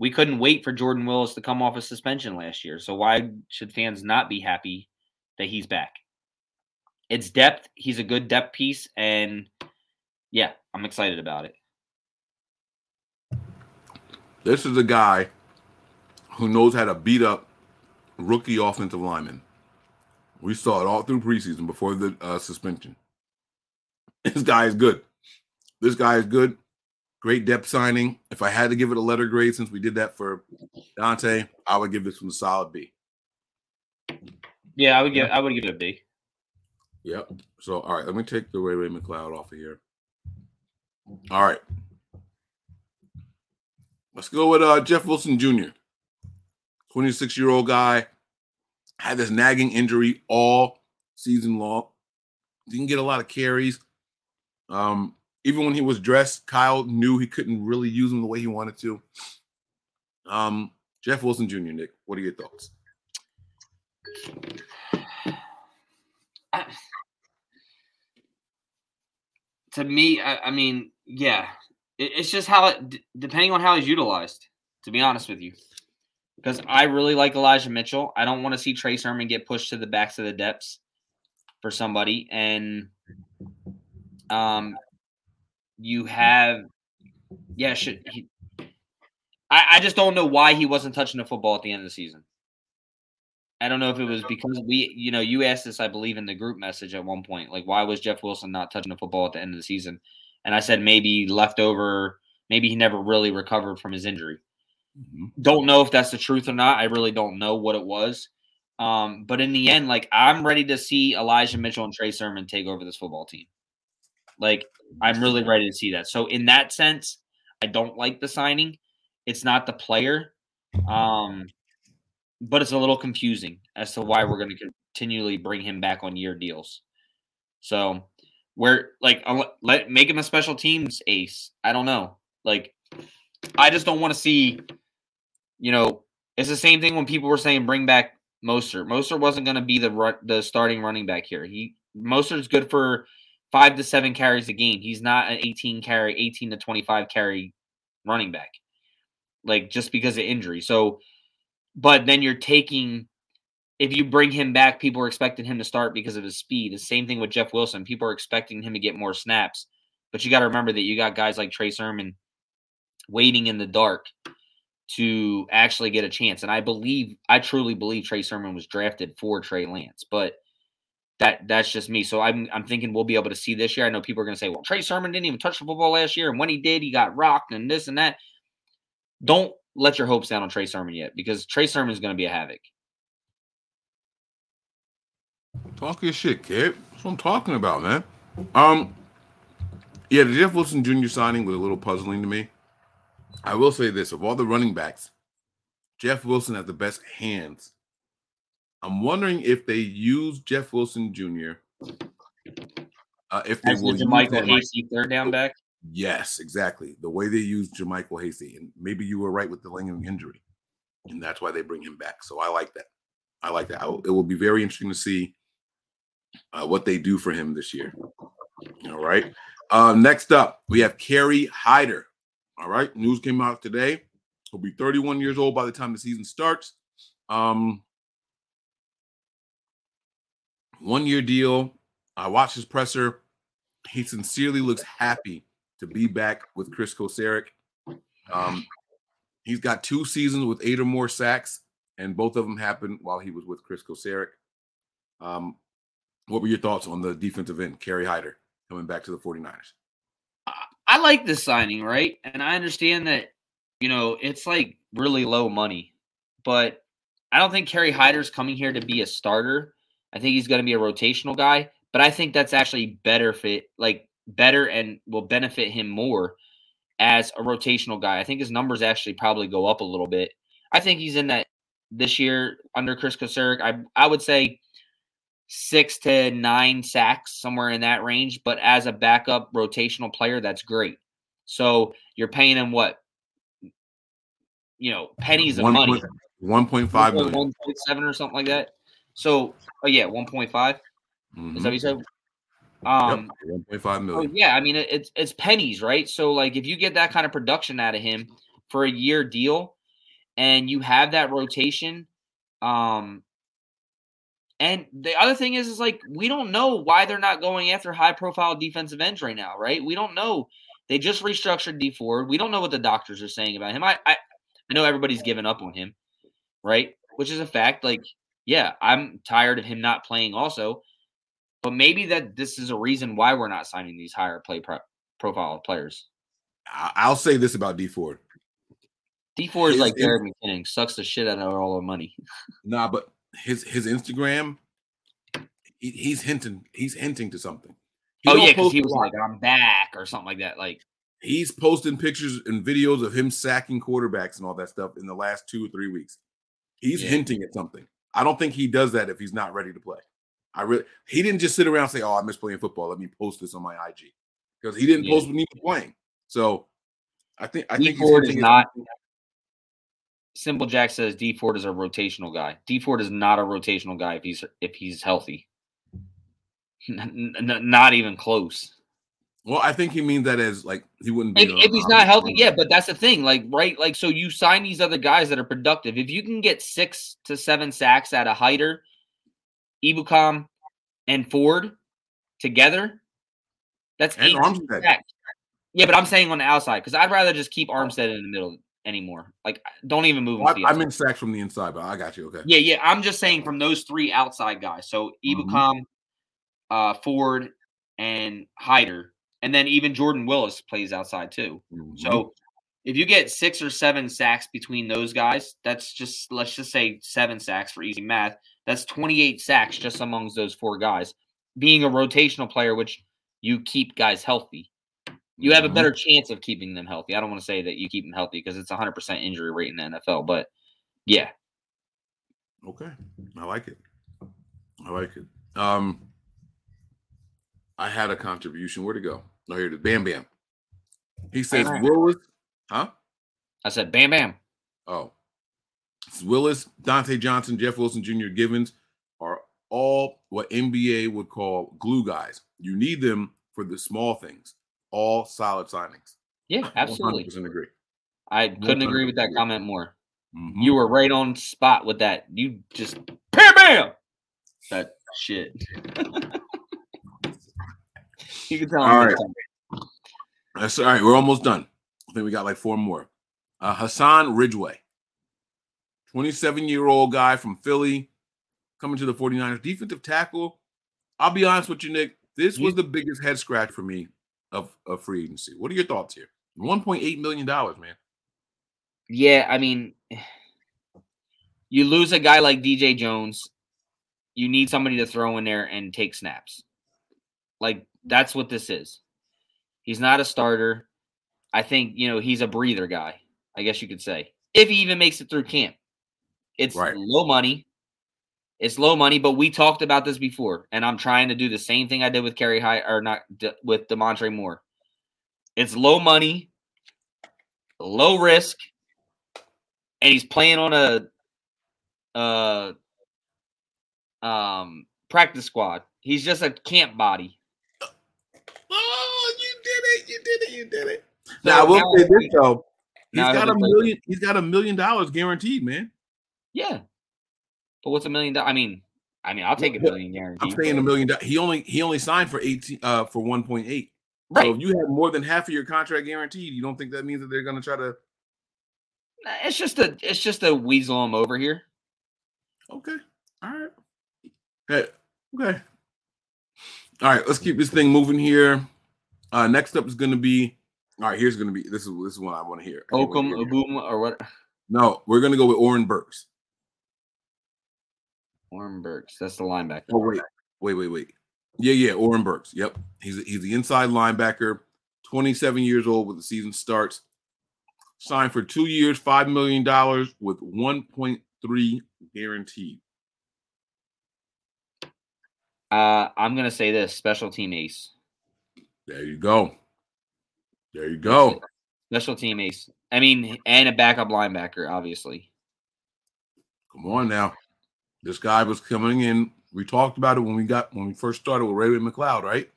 We couldn't wait for Jordan Willis to come off a suspension last year. So why should fans not be happy that he's back? It's depth. He's a good depth piece. And yeah, I'm excited about it. This is a guy who knows how to beat up rookie offensive linemen. We saw it all through preseason before the suspension. This guy is good. This guy is good. Great depth signing. If I had to give it a letter grade, since we did that for Dante, I would give this one a solid B. Yeah, I would give it a B. Yep. So, all right, let me take the Ray McCloud off of here. All right. Let's go with Jeff Wilson Jr., 26-year-old guy. Had this nagging injury all season long. Didn't get a lot of carries. Even when he was dressed, Kyle knew he couldn't really use him the way he wanted to. Jeff Wilson Jr., Nick, what are your thoughts? It's just how depending on how he's utilized, to be honest with you. Because I really like Elijah Mitchell. I don't want to see Trey Sermon get pushed to the backs of the depths for somebody. And you have – yeah, I just don't know why he wasn't touching the football at the end of the season. I don't know if it was because you asked this, I believe, in the group message at one point. Like, why was Jeff Wilson not touching the football at the end of the season? And I said maybe leftover – maybe he never really recovered from his injury. Don't know if that's the truth or not. I really don't know what it was. But in the end, I'm ready to see Elijah Mitchell and Trey Sermon take over this football team. I'm really ready to see that. So in that sense, I don't like the signing. It's not the player. But it's a little confusing as to why we're going to continually bring him back on year deals. So we're make him a special teams ace. I don't know. I just don't want to see – it's the same thing when people were saying bring back Mostert. Mostert wasn't going to be the starting running back here. Mostert's good for 5 to 7 carries a game. He's not an 18 to 25 carry running back, just because of injury. So, but then you're taking – if you bring him back, people are expecting him to start because of his speed. The same thing with Jeff Wilson. People are expecting him to get more snaps. But you got to remember that you got guys like Trey Sermon waiting in the dark to actually get a chance. And I truly believe Trey Sermon was drafted for Trey Lance, but that's just me. So I'm thinking we'll be able to see this year. I know people are going to say, well, Trey Sermon didn't even touch the football last year. And when he did, he got rocked and this and that. Don't let your hopes down on Trey Sermon yet, because Trey Sermon is going to be a havoc. Talk your shit, kid. That's what I'm talking about, man. Yeah, the Jeff Wilson Jr. signing was a little puzzling to me. I will say this. Of all the running backs, Jeff Wilson has the best hands. I'm wondering if they use Jeff Wilson Jr. If they will use Jermichael Hasty third down back? Yes, exactly. The way they use Jermichael Hasty. And maybe you were right with the lingering injury. And that's why they bring him back. So I like that. It will be very interesting to see what they do for him this year. All right. Next up, we have Kerry Hyder. All right, news came out today. He'll be 31 years old by the time the season starts. 1-year deal. I watched his presser. He sincerely looks happy to be back with Chris Kosarik. He's got 2 seasons with 8 or more sacks, and both of them happened while he was with Chris Kosarik. What were your thoughts on the defensive end, Kerry Hyder, coming back to the 49ers? I I like this signing, right? And I understand that, you know, it's like really low money, but I don't think Kerry Hyder's coming here to be a starter. I think he's going to be a rotational guy, but I think that's actually better fit, like better and will benefit him more as a rotational guy. I think his numbers actually probably go up a little bit. I think he's in that this year under Chris Kocerek. I would say 6 to 9 sacks, somewhere in that range. But as a backup rotational player, that's great. So you're paying him what? You know, pennies of money. 1.5 million. 1.7 or something like that. So, oh yeah, 1.5. Mm-hmm. Is that what you said? Yep, 1.5 million. So yeah, I mean, it's pennies, right? So, like, if you get that kind of production out of him for a year deal and you have that rotation, and the other thing is like, we don't know why they're not going after high-profile defensive ends right now, right? We don't know. They just restructured D Ford. We don't know what the doctors are saying about him. I know everybody's given up on him, right? Which is a fact. Like, yeah, I'm tired of him not playing also. But maybe that this is a reason why we're not signing these higher play profile players. I'll say this about D Ford. D Ford is like Jerick McKinnon. Sucks the shit out of all our money. Nah, but his Instagram, he's hinting to something. He because he was like, I'm back or something like that. Like, he's posting pictures and videos of him sacking quarterbacks and all that stuff in the last 2 or 3 weeks. He's hinting at something. I don't think he does that if he's not ready to play. He didn't just sit around and say, oh, I miss playing football. Let me post this on my IG. Because he didn't post when he was playing. So I think D-Ford is not – Simple Jack says D-Ford is a rotational guy. D-Ford is not a rotational guy if he's healthy. Not even close. Well, I think he means that as like he wouldn't be if he's not healthy. Yeah, but that's the thing. Like, right, like so you sign these other guys that are productive. If you can get 6 to 7 sacks out of Hyder, Ebukam, and Ford together, that's and 8 Armstead. Sacks. Yeah, but I'm saying on the outside because I'd rather just keep Armstead in the middle anymore. Like, don't even move him. I meant sacks from the inside, but I got you. Okay. Yeah. I'm just saying from those 3 outside guys. So Ebukam, Ford, and Hyder, and then even Jordan Willis plays outside too. Mm-hmm. So if you get 6 or 7 sacks between those guys, that's just, let's just say 7 sacks for easy math. That's 28 sacks just amongst those 4 guys. Being a rotational player, which you keep guys healthy, you have a better chance of keeping them healthy. I don't want to say that you keep them healthy because it's 100% injury rate in the NFL, but yeah. Okay. I like it. I had a contribution. Where'd it go? No, here it is. Bam Bam. He says Willis. Huh? I said Bam Bam. Oh. It's Willis, Dante Johnson, Jeff Wilson Jr., Givens are all what NBA would call glue guys. You need them for the small things. All solid signings. Yeah, absolutely. 100% agree. I couldn't agree with that comment more. Mm-hmm. You were right on spot with that. You just Bam Bam! That shit. You can tell. All right. That's all right. We're almost done. I think we got like 4 more. Hassan Ridgeway, 27-year-old guy from Philly, coming to the 49ers. Defensive tackle. I'll be honest with you, Nick. This was the biggest head scratch for me of free agency. What are your thoughts here? $1.8 million, man. Yeah, I mean, you lose a guy like DJ Jones, you need somebody to throw in there and take snaps. Like, that's what this is. He's not a starter. I think, you know, he's a breather guy, I guess you could say. If he even makes it through camp. It's right. Low money. It's low money, but we talked about this before, and I'm trying to do the same thing I did with with DeMontre Moore. It's low money, low risk, and he's playing on a practice squad. He's just a camp body. You did it. Now, I will say this though. He's got $1 million guaranteed, man. Yeah. But what's $1 million? I mean, I'll take $1 million guaranteed. I'm saying $1 million. He only signed for 18 for 1.8. Right. So if you have more than half of your contract guaranteed, you don't think that means that they're gonna try to it's just a weasel him over here. Okay. All right. Hey, okay. All right, let's keep this thing moving here. Next up is going to be All right, here's going to be this is one I want to hear. Okum, Abuma, or what? No, we're going to go with Oren Burks. Oren Burks, that's the linebacker. Oh, wait. Yeah, Oren Burks. Yep, he's the inside linebacker, 27 years old when the season starts. Signed for 2 years, $5 million with 1.3 guaranteed. I'm going to say this, special team ace. There you go. Special team ace. I mean, and a backup linebacker, obviously. Come on now. This guy was coming in. We talked about it when we first started with Ray McLeod, right?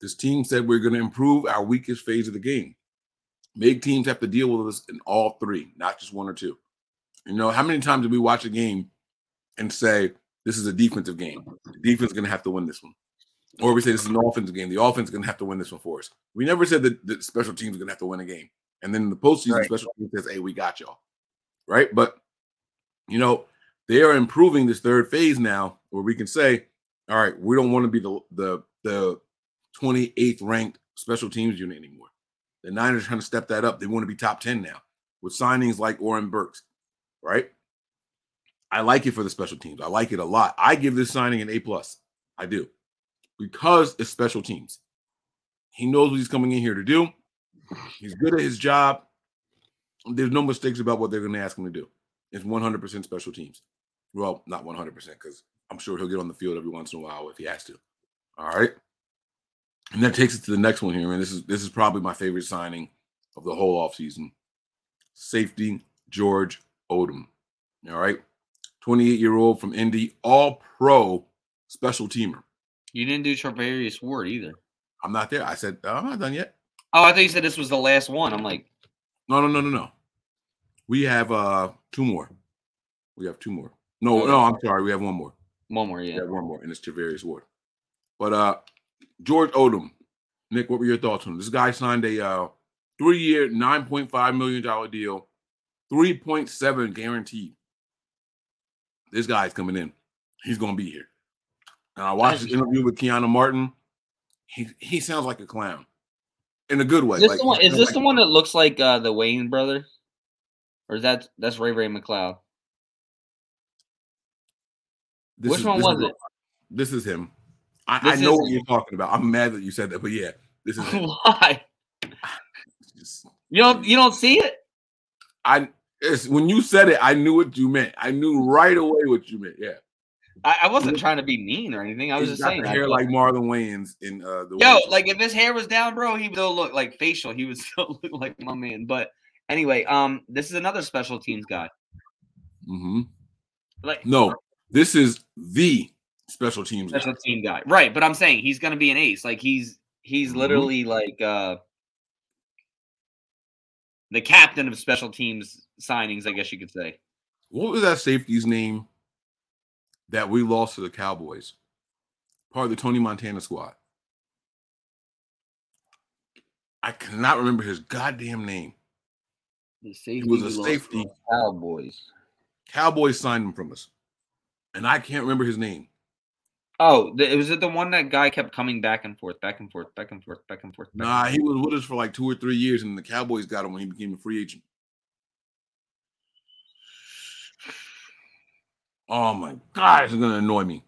This team said we're going to improve our weakest phase of the game. Big teams have to deal with this in all three, not just one or two. You know, how many times did we watch a game and say, this is a defensive game. The defense is going to have to win this one. Or we say this is an offensive game. The offense is going to have to win this one for us. We never said that the special teams are going to have to win a game. And then in the postseason, Special teams says, hey, we got y'all. Right? But, you know, they are improving this third phase now where we can say, all right, we don't want to be the 28th ranked special teams unit anymore. The Niners are trying to step that up. They want to be top 10 now with signings like Oren Burks, right? I like it for the special teams. I like it a lot. I give this signing an A+. I do. Because it's special teams. He knows what he's coming in here to do. He's good at his job. There's no mistakes about what they're going to ask him to do. It's 100% special teams. Well, not 100% because I'm sure he'll get on the field every once in a while if he has to. All right. And that takes us to the next one here, man. This is probably my favorite signing of the whole offseason. Safety, George Odom. All right. 28-year-old from Indy, all-pro special teamer. You didn't do Travarius Ward either. I'm not there. I said, I'm not done yet. Oh, I thought you said this was the last one. I'm like. No. We have two more. No, I'm sorry. We have one more. We have one more, and it's Travarius Ward. But, George Odom, Nick, what were your thoughts on him? This guy signed a 3-year, $9.5 million deal, 3.7 guaranteed. This guy's coming in. He's going to be here. And I watched his interview with Keanu Martin. He sounds like a clown in a good way. Is this the one that looks like the Wayne brother? Or is that's Ray McLeod? Which one was it? This is him. I know what you're talking about. I'm mad that you said that, but yeah, this is why. You don't see it. When you said it, I knew what you meant. I knew right away what you meant. Yeah, I wasn't trying to be mean or anything. I was just saying. Hair like Marlon Wayans in the. Yo, like if his hair was down, bro, he would still look like facial. He would still look like my man. But anyway, this is another special teams guy. Mm-hmm. This is the. Special team guy. Right, but I'm saying he's going to be an ace. Like he's literally like the captain of special teams signings, I guess you could say. What was that safety's name that we lost to the Cowboys? Part of the Tony Montana squad. I cannot remember his goddamn name. It was a safety. Cowboys signed him from us. And I can't remember his name. Oh, was it the one that guy kept coming back and forth? Nah, he was with us for like 2 or 3 years, and the Cowboys got him when he became a free agent. Oh, my God, it's going to annoy me.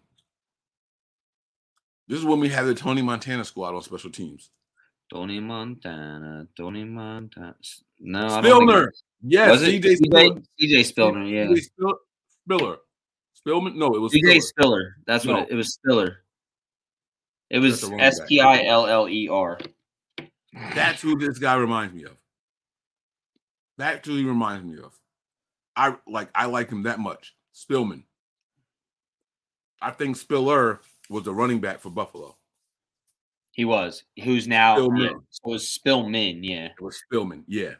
This is when we had the Tony Montana squad on special teams. Tony Montana. No, Spillner. I don't think yes, DJ Spillner, yeah. Spillman? No, it was DJ Spiller. That's what it was. Spiller. It was Spiller. That's who this guy reminds me of. That's who he reminds me of. I like him that much. Spillman. I think Spiller was the running back for Buffalo. He was. Who's now? It was Spillman. Yeah.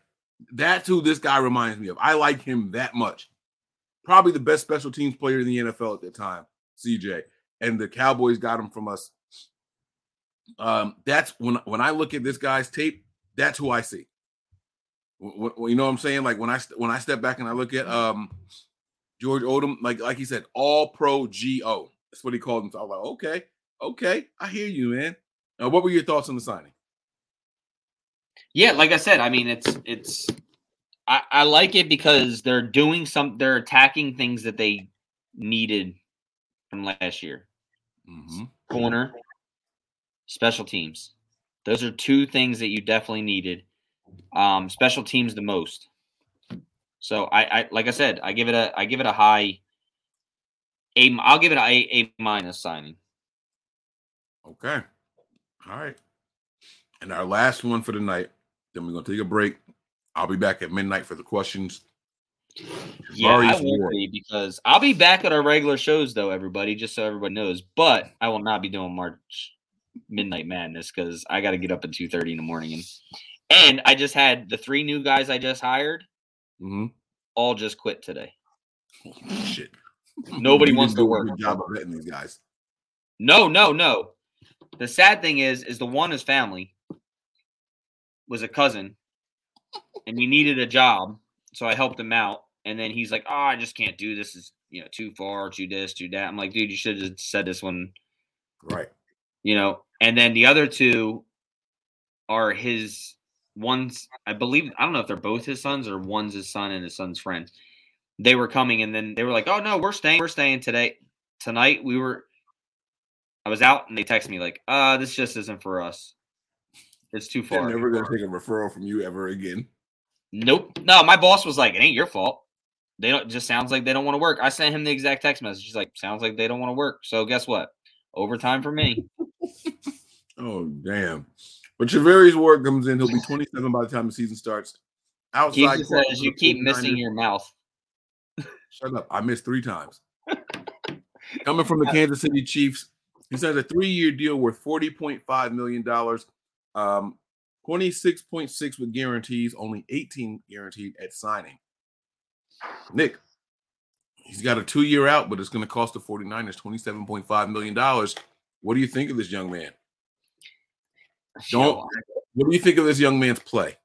That's who this guy reminds me of. I like him that much. Probably the best special teams player in the NFL at that time, CJ. And the Cowboys got him from us. That's when I look at this guy's tape, that's who I see. You know what I'm saying? Like when I step back and I look at George Odom, like he said, all pro GO. That's what he called him. So I was like, okay, I hear you, man. Now, what were your thoughts on the signing? Yeah, like I said, I mean, I like it because they're doing some, they're attacking things that they needed from last year. Mm-hmm. Corner, special teams. Those are two things that you definitely needed. Special teams the most. So I like I said, I give it a high A. I'll give it an A minus signing. Okay. All right. And our last one for the night. Then we're gonna take a break. I'll be back at midnight for the questions. Yeah, I will be, because I'll be back at our regular shows, though, everybody, just so everybody knows. But I will not be doing March Midnight Madness because I got to get up at 2:30 in the morning. And I just had the three new guys I just hired all just quit today. Oh, shit. Nobody wants to work. Good job of letting these guys. No. The sad thing is the one, his family was a cousin, and he needed a job. So I helped him out, and then he's like, "Oh, I just can't do this. It's, you know, too far, too this, too that." I'm like, "Dude, you should have just said this one, right?" You know. And then the other two are his ones. I believe, I don't know if they're both his sons or one's his son and his son's friends. They were coming, and then they were like, "Oh no, we're staying. We're staying tonight." We were. I was out, and they texted me like, "This just isn't for us. It's too far." They're never gonna take a referral from you ever again. Nope. No, my boss was like, "It ain't your fault. They don't." Just sounds like they don't want to work. I sent him the exact text message. He's like, "Sounds like they don't want to work." So guess what? Overtime for me. Oh damn! But Javarius Ward comes in. He'll be 27 by the time the season starts. Outside, he says, "You keep missing your mouth." Shut up! I missed 3 times. Coming from the Kansas City Chiefs, he signs a 3-year deal worth $40.5 million. 26.6 with guarantees, only 18 guaranteed at signing. Nick, he's got a 2-year out, but it's going to cost the 49ers $27.5 million. What do you think of this young man? What do you think of this young man's play?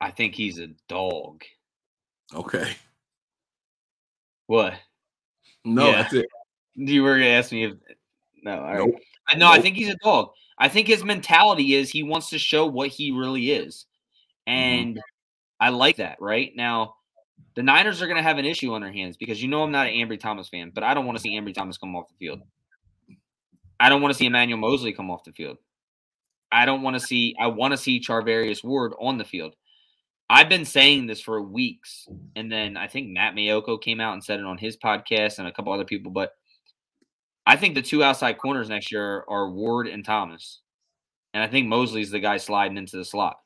I think he's a dog. Okay. What? No, yeah. That's it. You were going to ask me if – no, all right. Nope. I think he's a dog. I think his mentality is he wants to show what he really is. And I like that, right? Now, the Niners are going to have an issue on their hands because, you know, I'm not an Ambry Thomas fan, but I don't want to see Ambry Thomas come off the field. I don't want to see Emmanuel Mosley come off the field. I want to see Charvarius Ward on the field. I've been saying this for weeks. And then I think Matt Mayoko came out and said it on his podcast and a couple other people, but I think the two outside corners next year are Ward and Thomas. And I think Mosley's the guy sliding into the slot.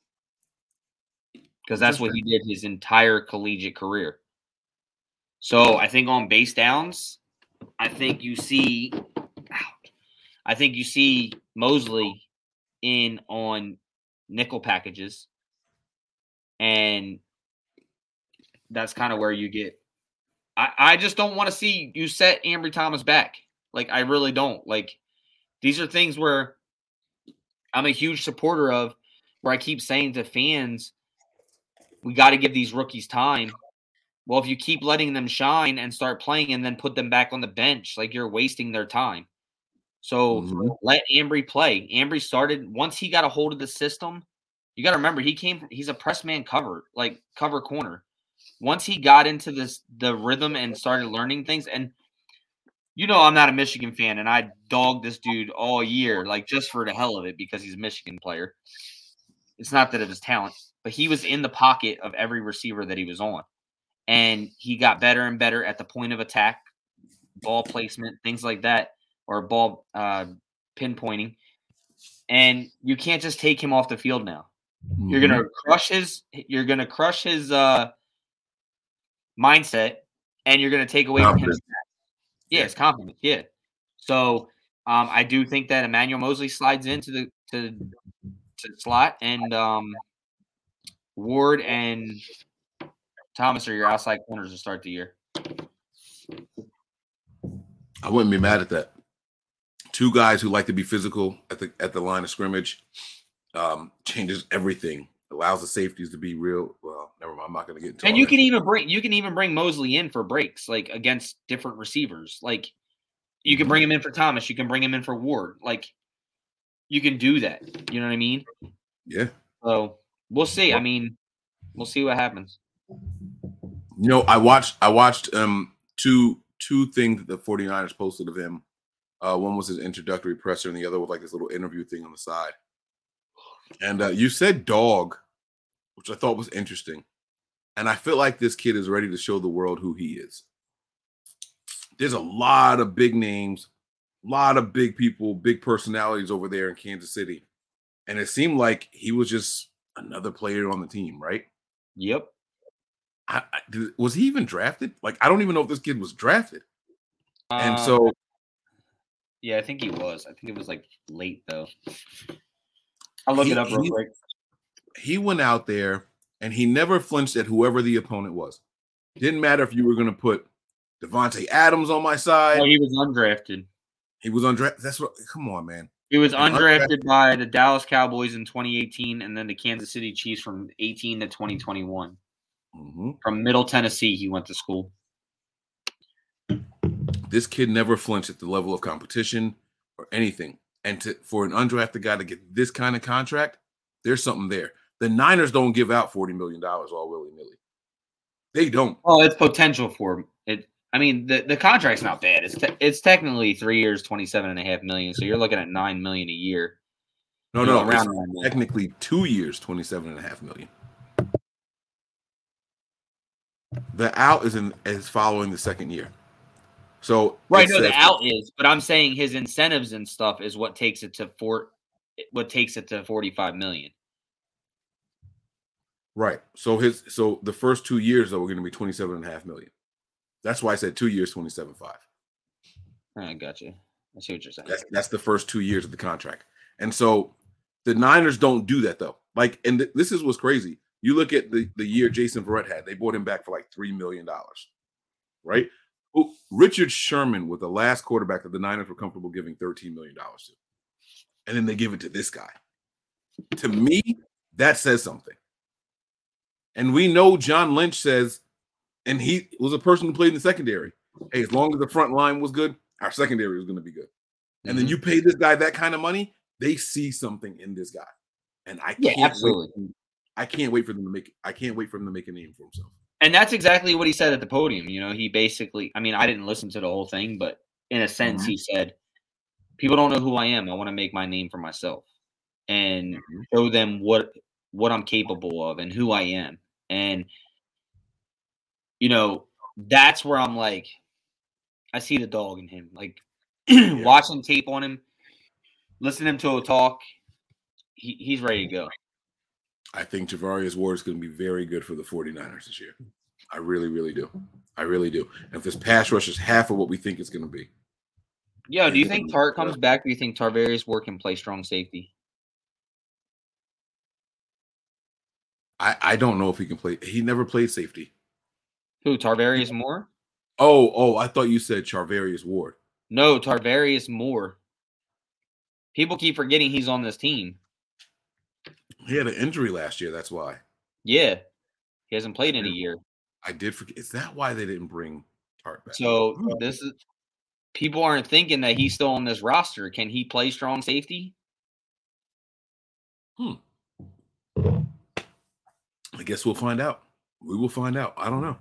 Because that's what he did his entire collegiate career. So I think on base downs, I think you see Mosley in on nickel packages. And that's kind of where you get. I just don't want to see you set Ambry Thomas back. Like, I really don't. Like, these are things where I'm a huge supporter of, where I keep saying to fans, we got to give these rookies time. Well, if you keep letting them shine and start playing and then put them back on the bench, like, you're wasting their time. So let Ambry play. Ambry started, once he got a hold of the system, you got to remember, he's a press man cover corner. Once he got into the rhythm and started learning things, and you know, I'm not a Michigan fan, and I dogged this dude all year, like, just for the hell of it, because he's a Michigan player. It's not that of his talent, but he was in the pocket of every receiver that he was on. And he got better and better at the point of attack, ball placement, things like that, or ball pinpointing. And you can't just take him off the field now. You're going to crush his mindset, and you're going to take away from him. Yeah, it's confidence. Yeah, so I do think that Emmanuel Mosley slides into the to the slot, and Ward and Thomas are your outside corners to start the year. I wouldn't be mad at that. Two guys who like to be physical at the line of scrimmage changes everything. Allows the safeties to be real. Well, never mind. I'm not going to get into it. And you can even bring Mosley in for breaks, like against different receivers. Like, you can bring him in for Thomas. You can bring him in for Ward. Like, you can do that. You know what I mean? Yeah. So We'll see. I mean, we'll see what happens. You know, I watched two things that the 49ers posted of him. One was his introductory presser, and the other was like this little interview thing on the side. And you said dog, which I thought was interesting. And I feel like this kid is ready to show the world who he is. There's a lot of big names, a lot of big people, big personalities over there in Kansas City. And it seemed like he was just another player on the team, right? Yep. Was he even drafted? Like, I don't even know if this kid was drafted. And so... Yeah, I think he was. I think it was like late, though. I'll look it up real quick. He went out there, and he never flinched at whoever the opponent was. Didn't matter if you were going to put Davante Adams on my side. Oh, he was undrafted. He was undrafted. That's what. Come on, man. He was undrafted by the Dallas Cowboys in 2018 and then the Kansas City Chiefs from 18 to 2021. Mm-hmm. From Middle Tennessee, he went to school. This kid never flinched at the level of competition or anything. And for an undrafted guy to get this kind of contract, there's something there. The Niners don't give out $40 million all willy-nilly. They don't. Oh, it's potential for him. I mean, the contract's not bad. It's technically 3 years, $27.5 million. So you're looking at $9 million a year. No, around it's technically 2 years, $27.5 million. The out is following the second year. So right, no, the out is, but I'm saying his incentives and stuff is what takes it to $45 million. Right. So the first 2 years though are going to be $27.5 million. That's why I said 2 years, $27.5 million. I got you. I see what you're saying. That's the first 2 years of the contract, and so the Niners don't do that though. Like, and this is what's crazy. You look at the year Jason Verrett had; they bought him back for like $3 million, right? Ooh, Richard Sherman was the last quarterback that the Niners were comfortable giving $13 million to. And then they give it to this guy. To me, that says something. And we know John Lynch says, and he was a person who played in the secondary. Hey, as long as the front line was good, our secondary was going to be good. And then you pay this guy that kind of money, they see something in this guy. And I can't wait for them to make it. I can't wait for him to make a name for himself. And that's exactly what he said at the podium. You know, he basically, I mean, I didn't listen to the whole thing, but in a sense, he said, people don't know who I am. I want to make my name for myself and show them what I'm capable of and who I am. And, you know, that's where I'm like, I see the dog in him. Like, watching tape on him, listening to him talk, he's ready to go. I think Javarius Ward is going to be very good for the 49ers this year. I really, really do. I really do. And if this pass rush is half of what we think it's going to be. Yo, do you think Tart comes back? Or do you think Tarvarius Ward can play strong safety? I don't know if he can play. He never played safety. Who, Tarvarius Moore? Oh, I thought you said Tarvarius Ward. No, Tarvarius Moore. People keep forgetting he's on this team. He had an injury last year. That's why. Yeah. He hasn't played in a year. I did forget. Is that why they didn't bring Tart back? So this is – people aren't thinking that he's still on this roster. Can he play strong safety? I guess we'll find out. We will find out. I don't know.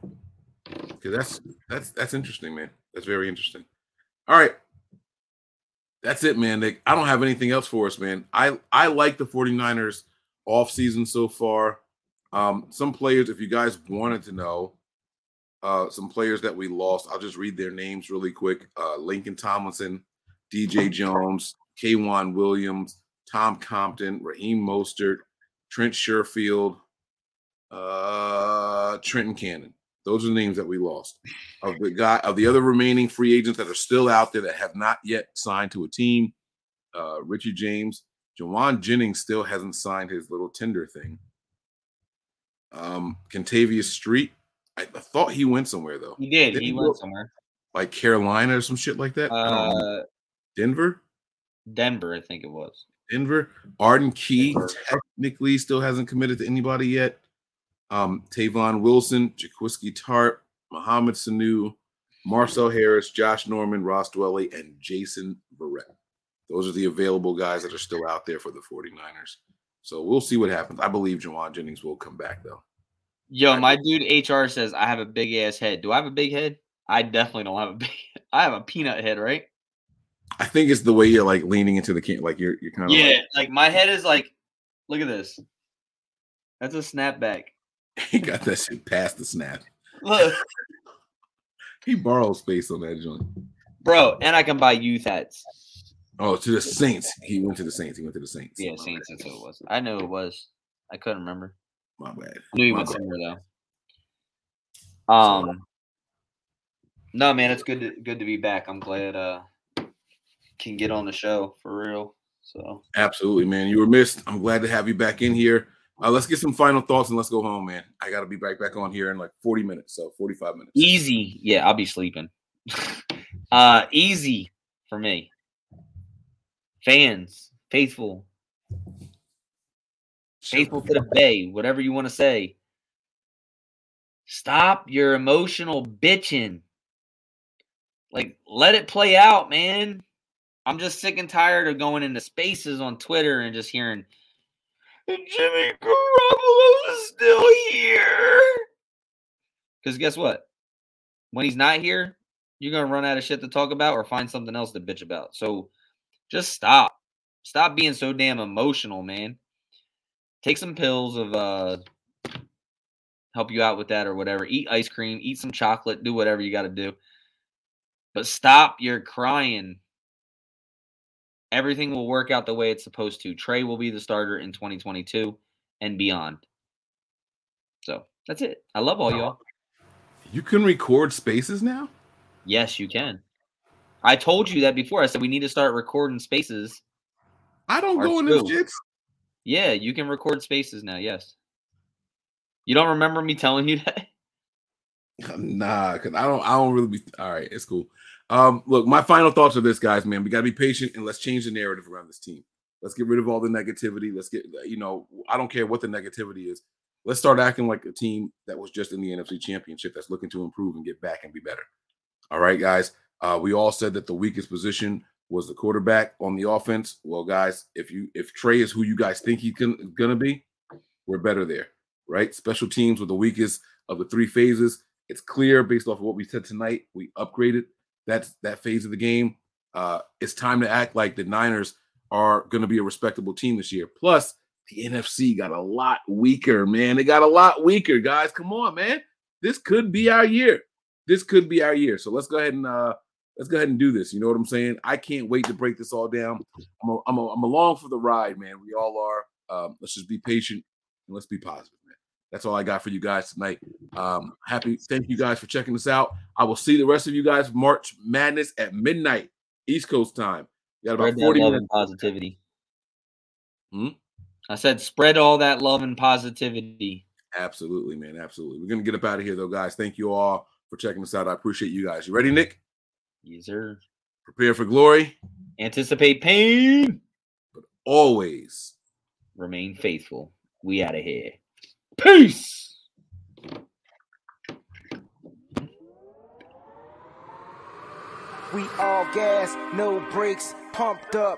Because that's interesting, man. That's very interesting. All right. That's it, man. Nick, I don't have anything else for us, man. I like the 49ers offseason so far. Some players, if you guys wanted to know, some players that we lost, I'll just read their names really quick. Lincoln Tomlinson, DJ Jones, K'Wan Williams, Tom Compton, Raheem Mostert, Trent Sherfield, Trenton Cannon. Those are the names that we lost. Of the other remaining free agents that are still out there that have not yet signed to a team, Richie James, Jawan Jennings still hasn't signed his little Tinder thing. Kentavious Street, I thought he went somewhere, though. He did. He went somewhere. Like Carolina or some shit like that? Denver? Denver, I think it was. Denver. Arden Key technically still hasn't committed to anybody yet. Tavon Wilson, Jaquiski Tarp, Mohamed Sanu, Marcel Harris, Josh Norman, Ross Dwelly, and Jason Verrett. Those are the available guys that are still out there for the 49ers. So we'll see what happens. I believe Juwan Jennings will come back, though. Yo, my dude HR says I have a big-ass head. Do I have a big head? I definitely don't have a big head. I have a peanut head, right? I think it's the way you're, like, leaning into the camera. Like, you're kind of like, my head is, like, look at this. That's a snapback. He got that shit past the snap. Look. He borrowed space on that joint. Bro, and I can buy youth hats. Oh, to the Saints. He went to the Saints. Yeah, Saints. That's what it was. I knew it was. I couldn't remember. My bad. I knew he went somewhere, though. No, man, it's good to be back. I'm glad can get on the show for real. So absolutely, man. You were missed. I'm glad to have you back in here. Let's get some final thoughts and let's go home, man. I got to be back on here in like 40 minutes, so 45 minutes. Easy. Yeah, I'll be sleeping. Easy for me. Fans, faithful to the Bay, whatever you want to say. Stop your emotional bitching. Like, let it play out, man. I'm just sick and tired of going into spaces on Twitter and just hearing Jimmy Garoppolo is still here. Because guess what? When he's not here, you're going to run out of shit to talk about or find something else to bitch about. So just stop. Stop being so damn emotional, man. Take some pills of help you out with that or whatever. Eat ice cream. Eat some chocolate. Do whatever you got to do. But stop your crying. Everything will work out the way it's supposed to. Trey will be the starter in 2022 and beyond. So that's it. I love all y'all. You can record spaces now? Yes, you can. I told you that before. I said we need to start recording spaces. I don't go in those shits. Yeah, you can record spaces now, yes. You don't remember me telling you that? Nah, because I don't really be all right, it's cool. Look, my final thoughts are this, guys, man. We got to be patient, and let's change the narrative around this team. Let's get rid of all the negativity. Let's get, I don't care what the negativity is. Let's start acting like a team that was just in the NFC Championship that's looking to improve and get back and be better. All right, guys. We all said that the weakest position was the quarterback on the offense. Well, guys, if Trey is who you guys think he's going to be, we're better there, right? Special teams were the weakest of the three phases. It's clear based off of what we said tonight. We upgraded. That's that phase of the game. It's time to act like the Niners are going to be a respectable team this year. Plus, the NFC got a lot weaker, man. They got a lot weaker, guys. Come on, man. This could be our year. So let's go ahead and do this. You know what I'm saying? I can't wait to break this all down. I'm along for the ride, man. We all are. Let's just be patient and let's be positive, man. That's all I got for you guys tonight. Thank you guys for checking us out. I will see the rest of you guys for March Madness at midnight, East Coast time. You got about spread 40 minutes. Positivity. I said spread all that love and positivity. Absolutely, man. Absolutely. We're going to get up out of here, though, guys. Thank you all for checking us out. I appreciate you guys. You ready, Nick? Yes, sir. Prepare for glory. Anticipate pain. But always remain faithful. We out of here. Peace. We all gas, no brakes, pumped up,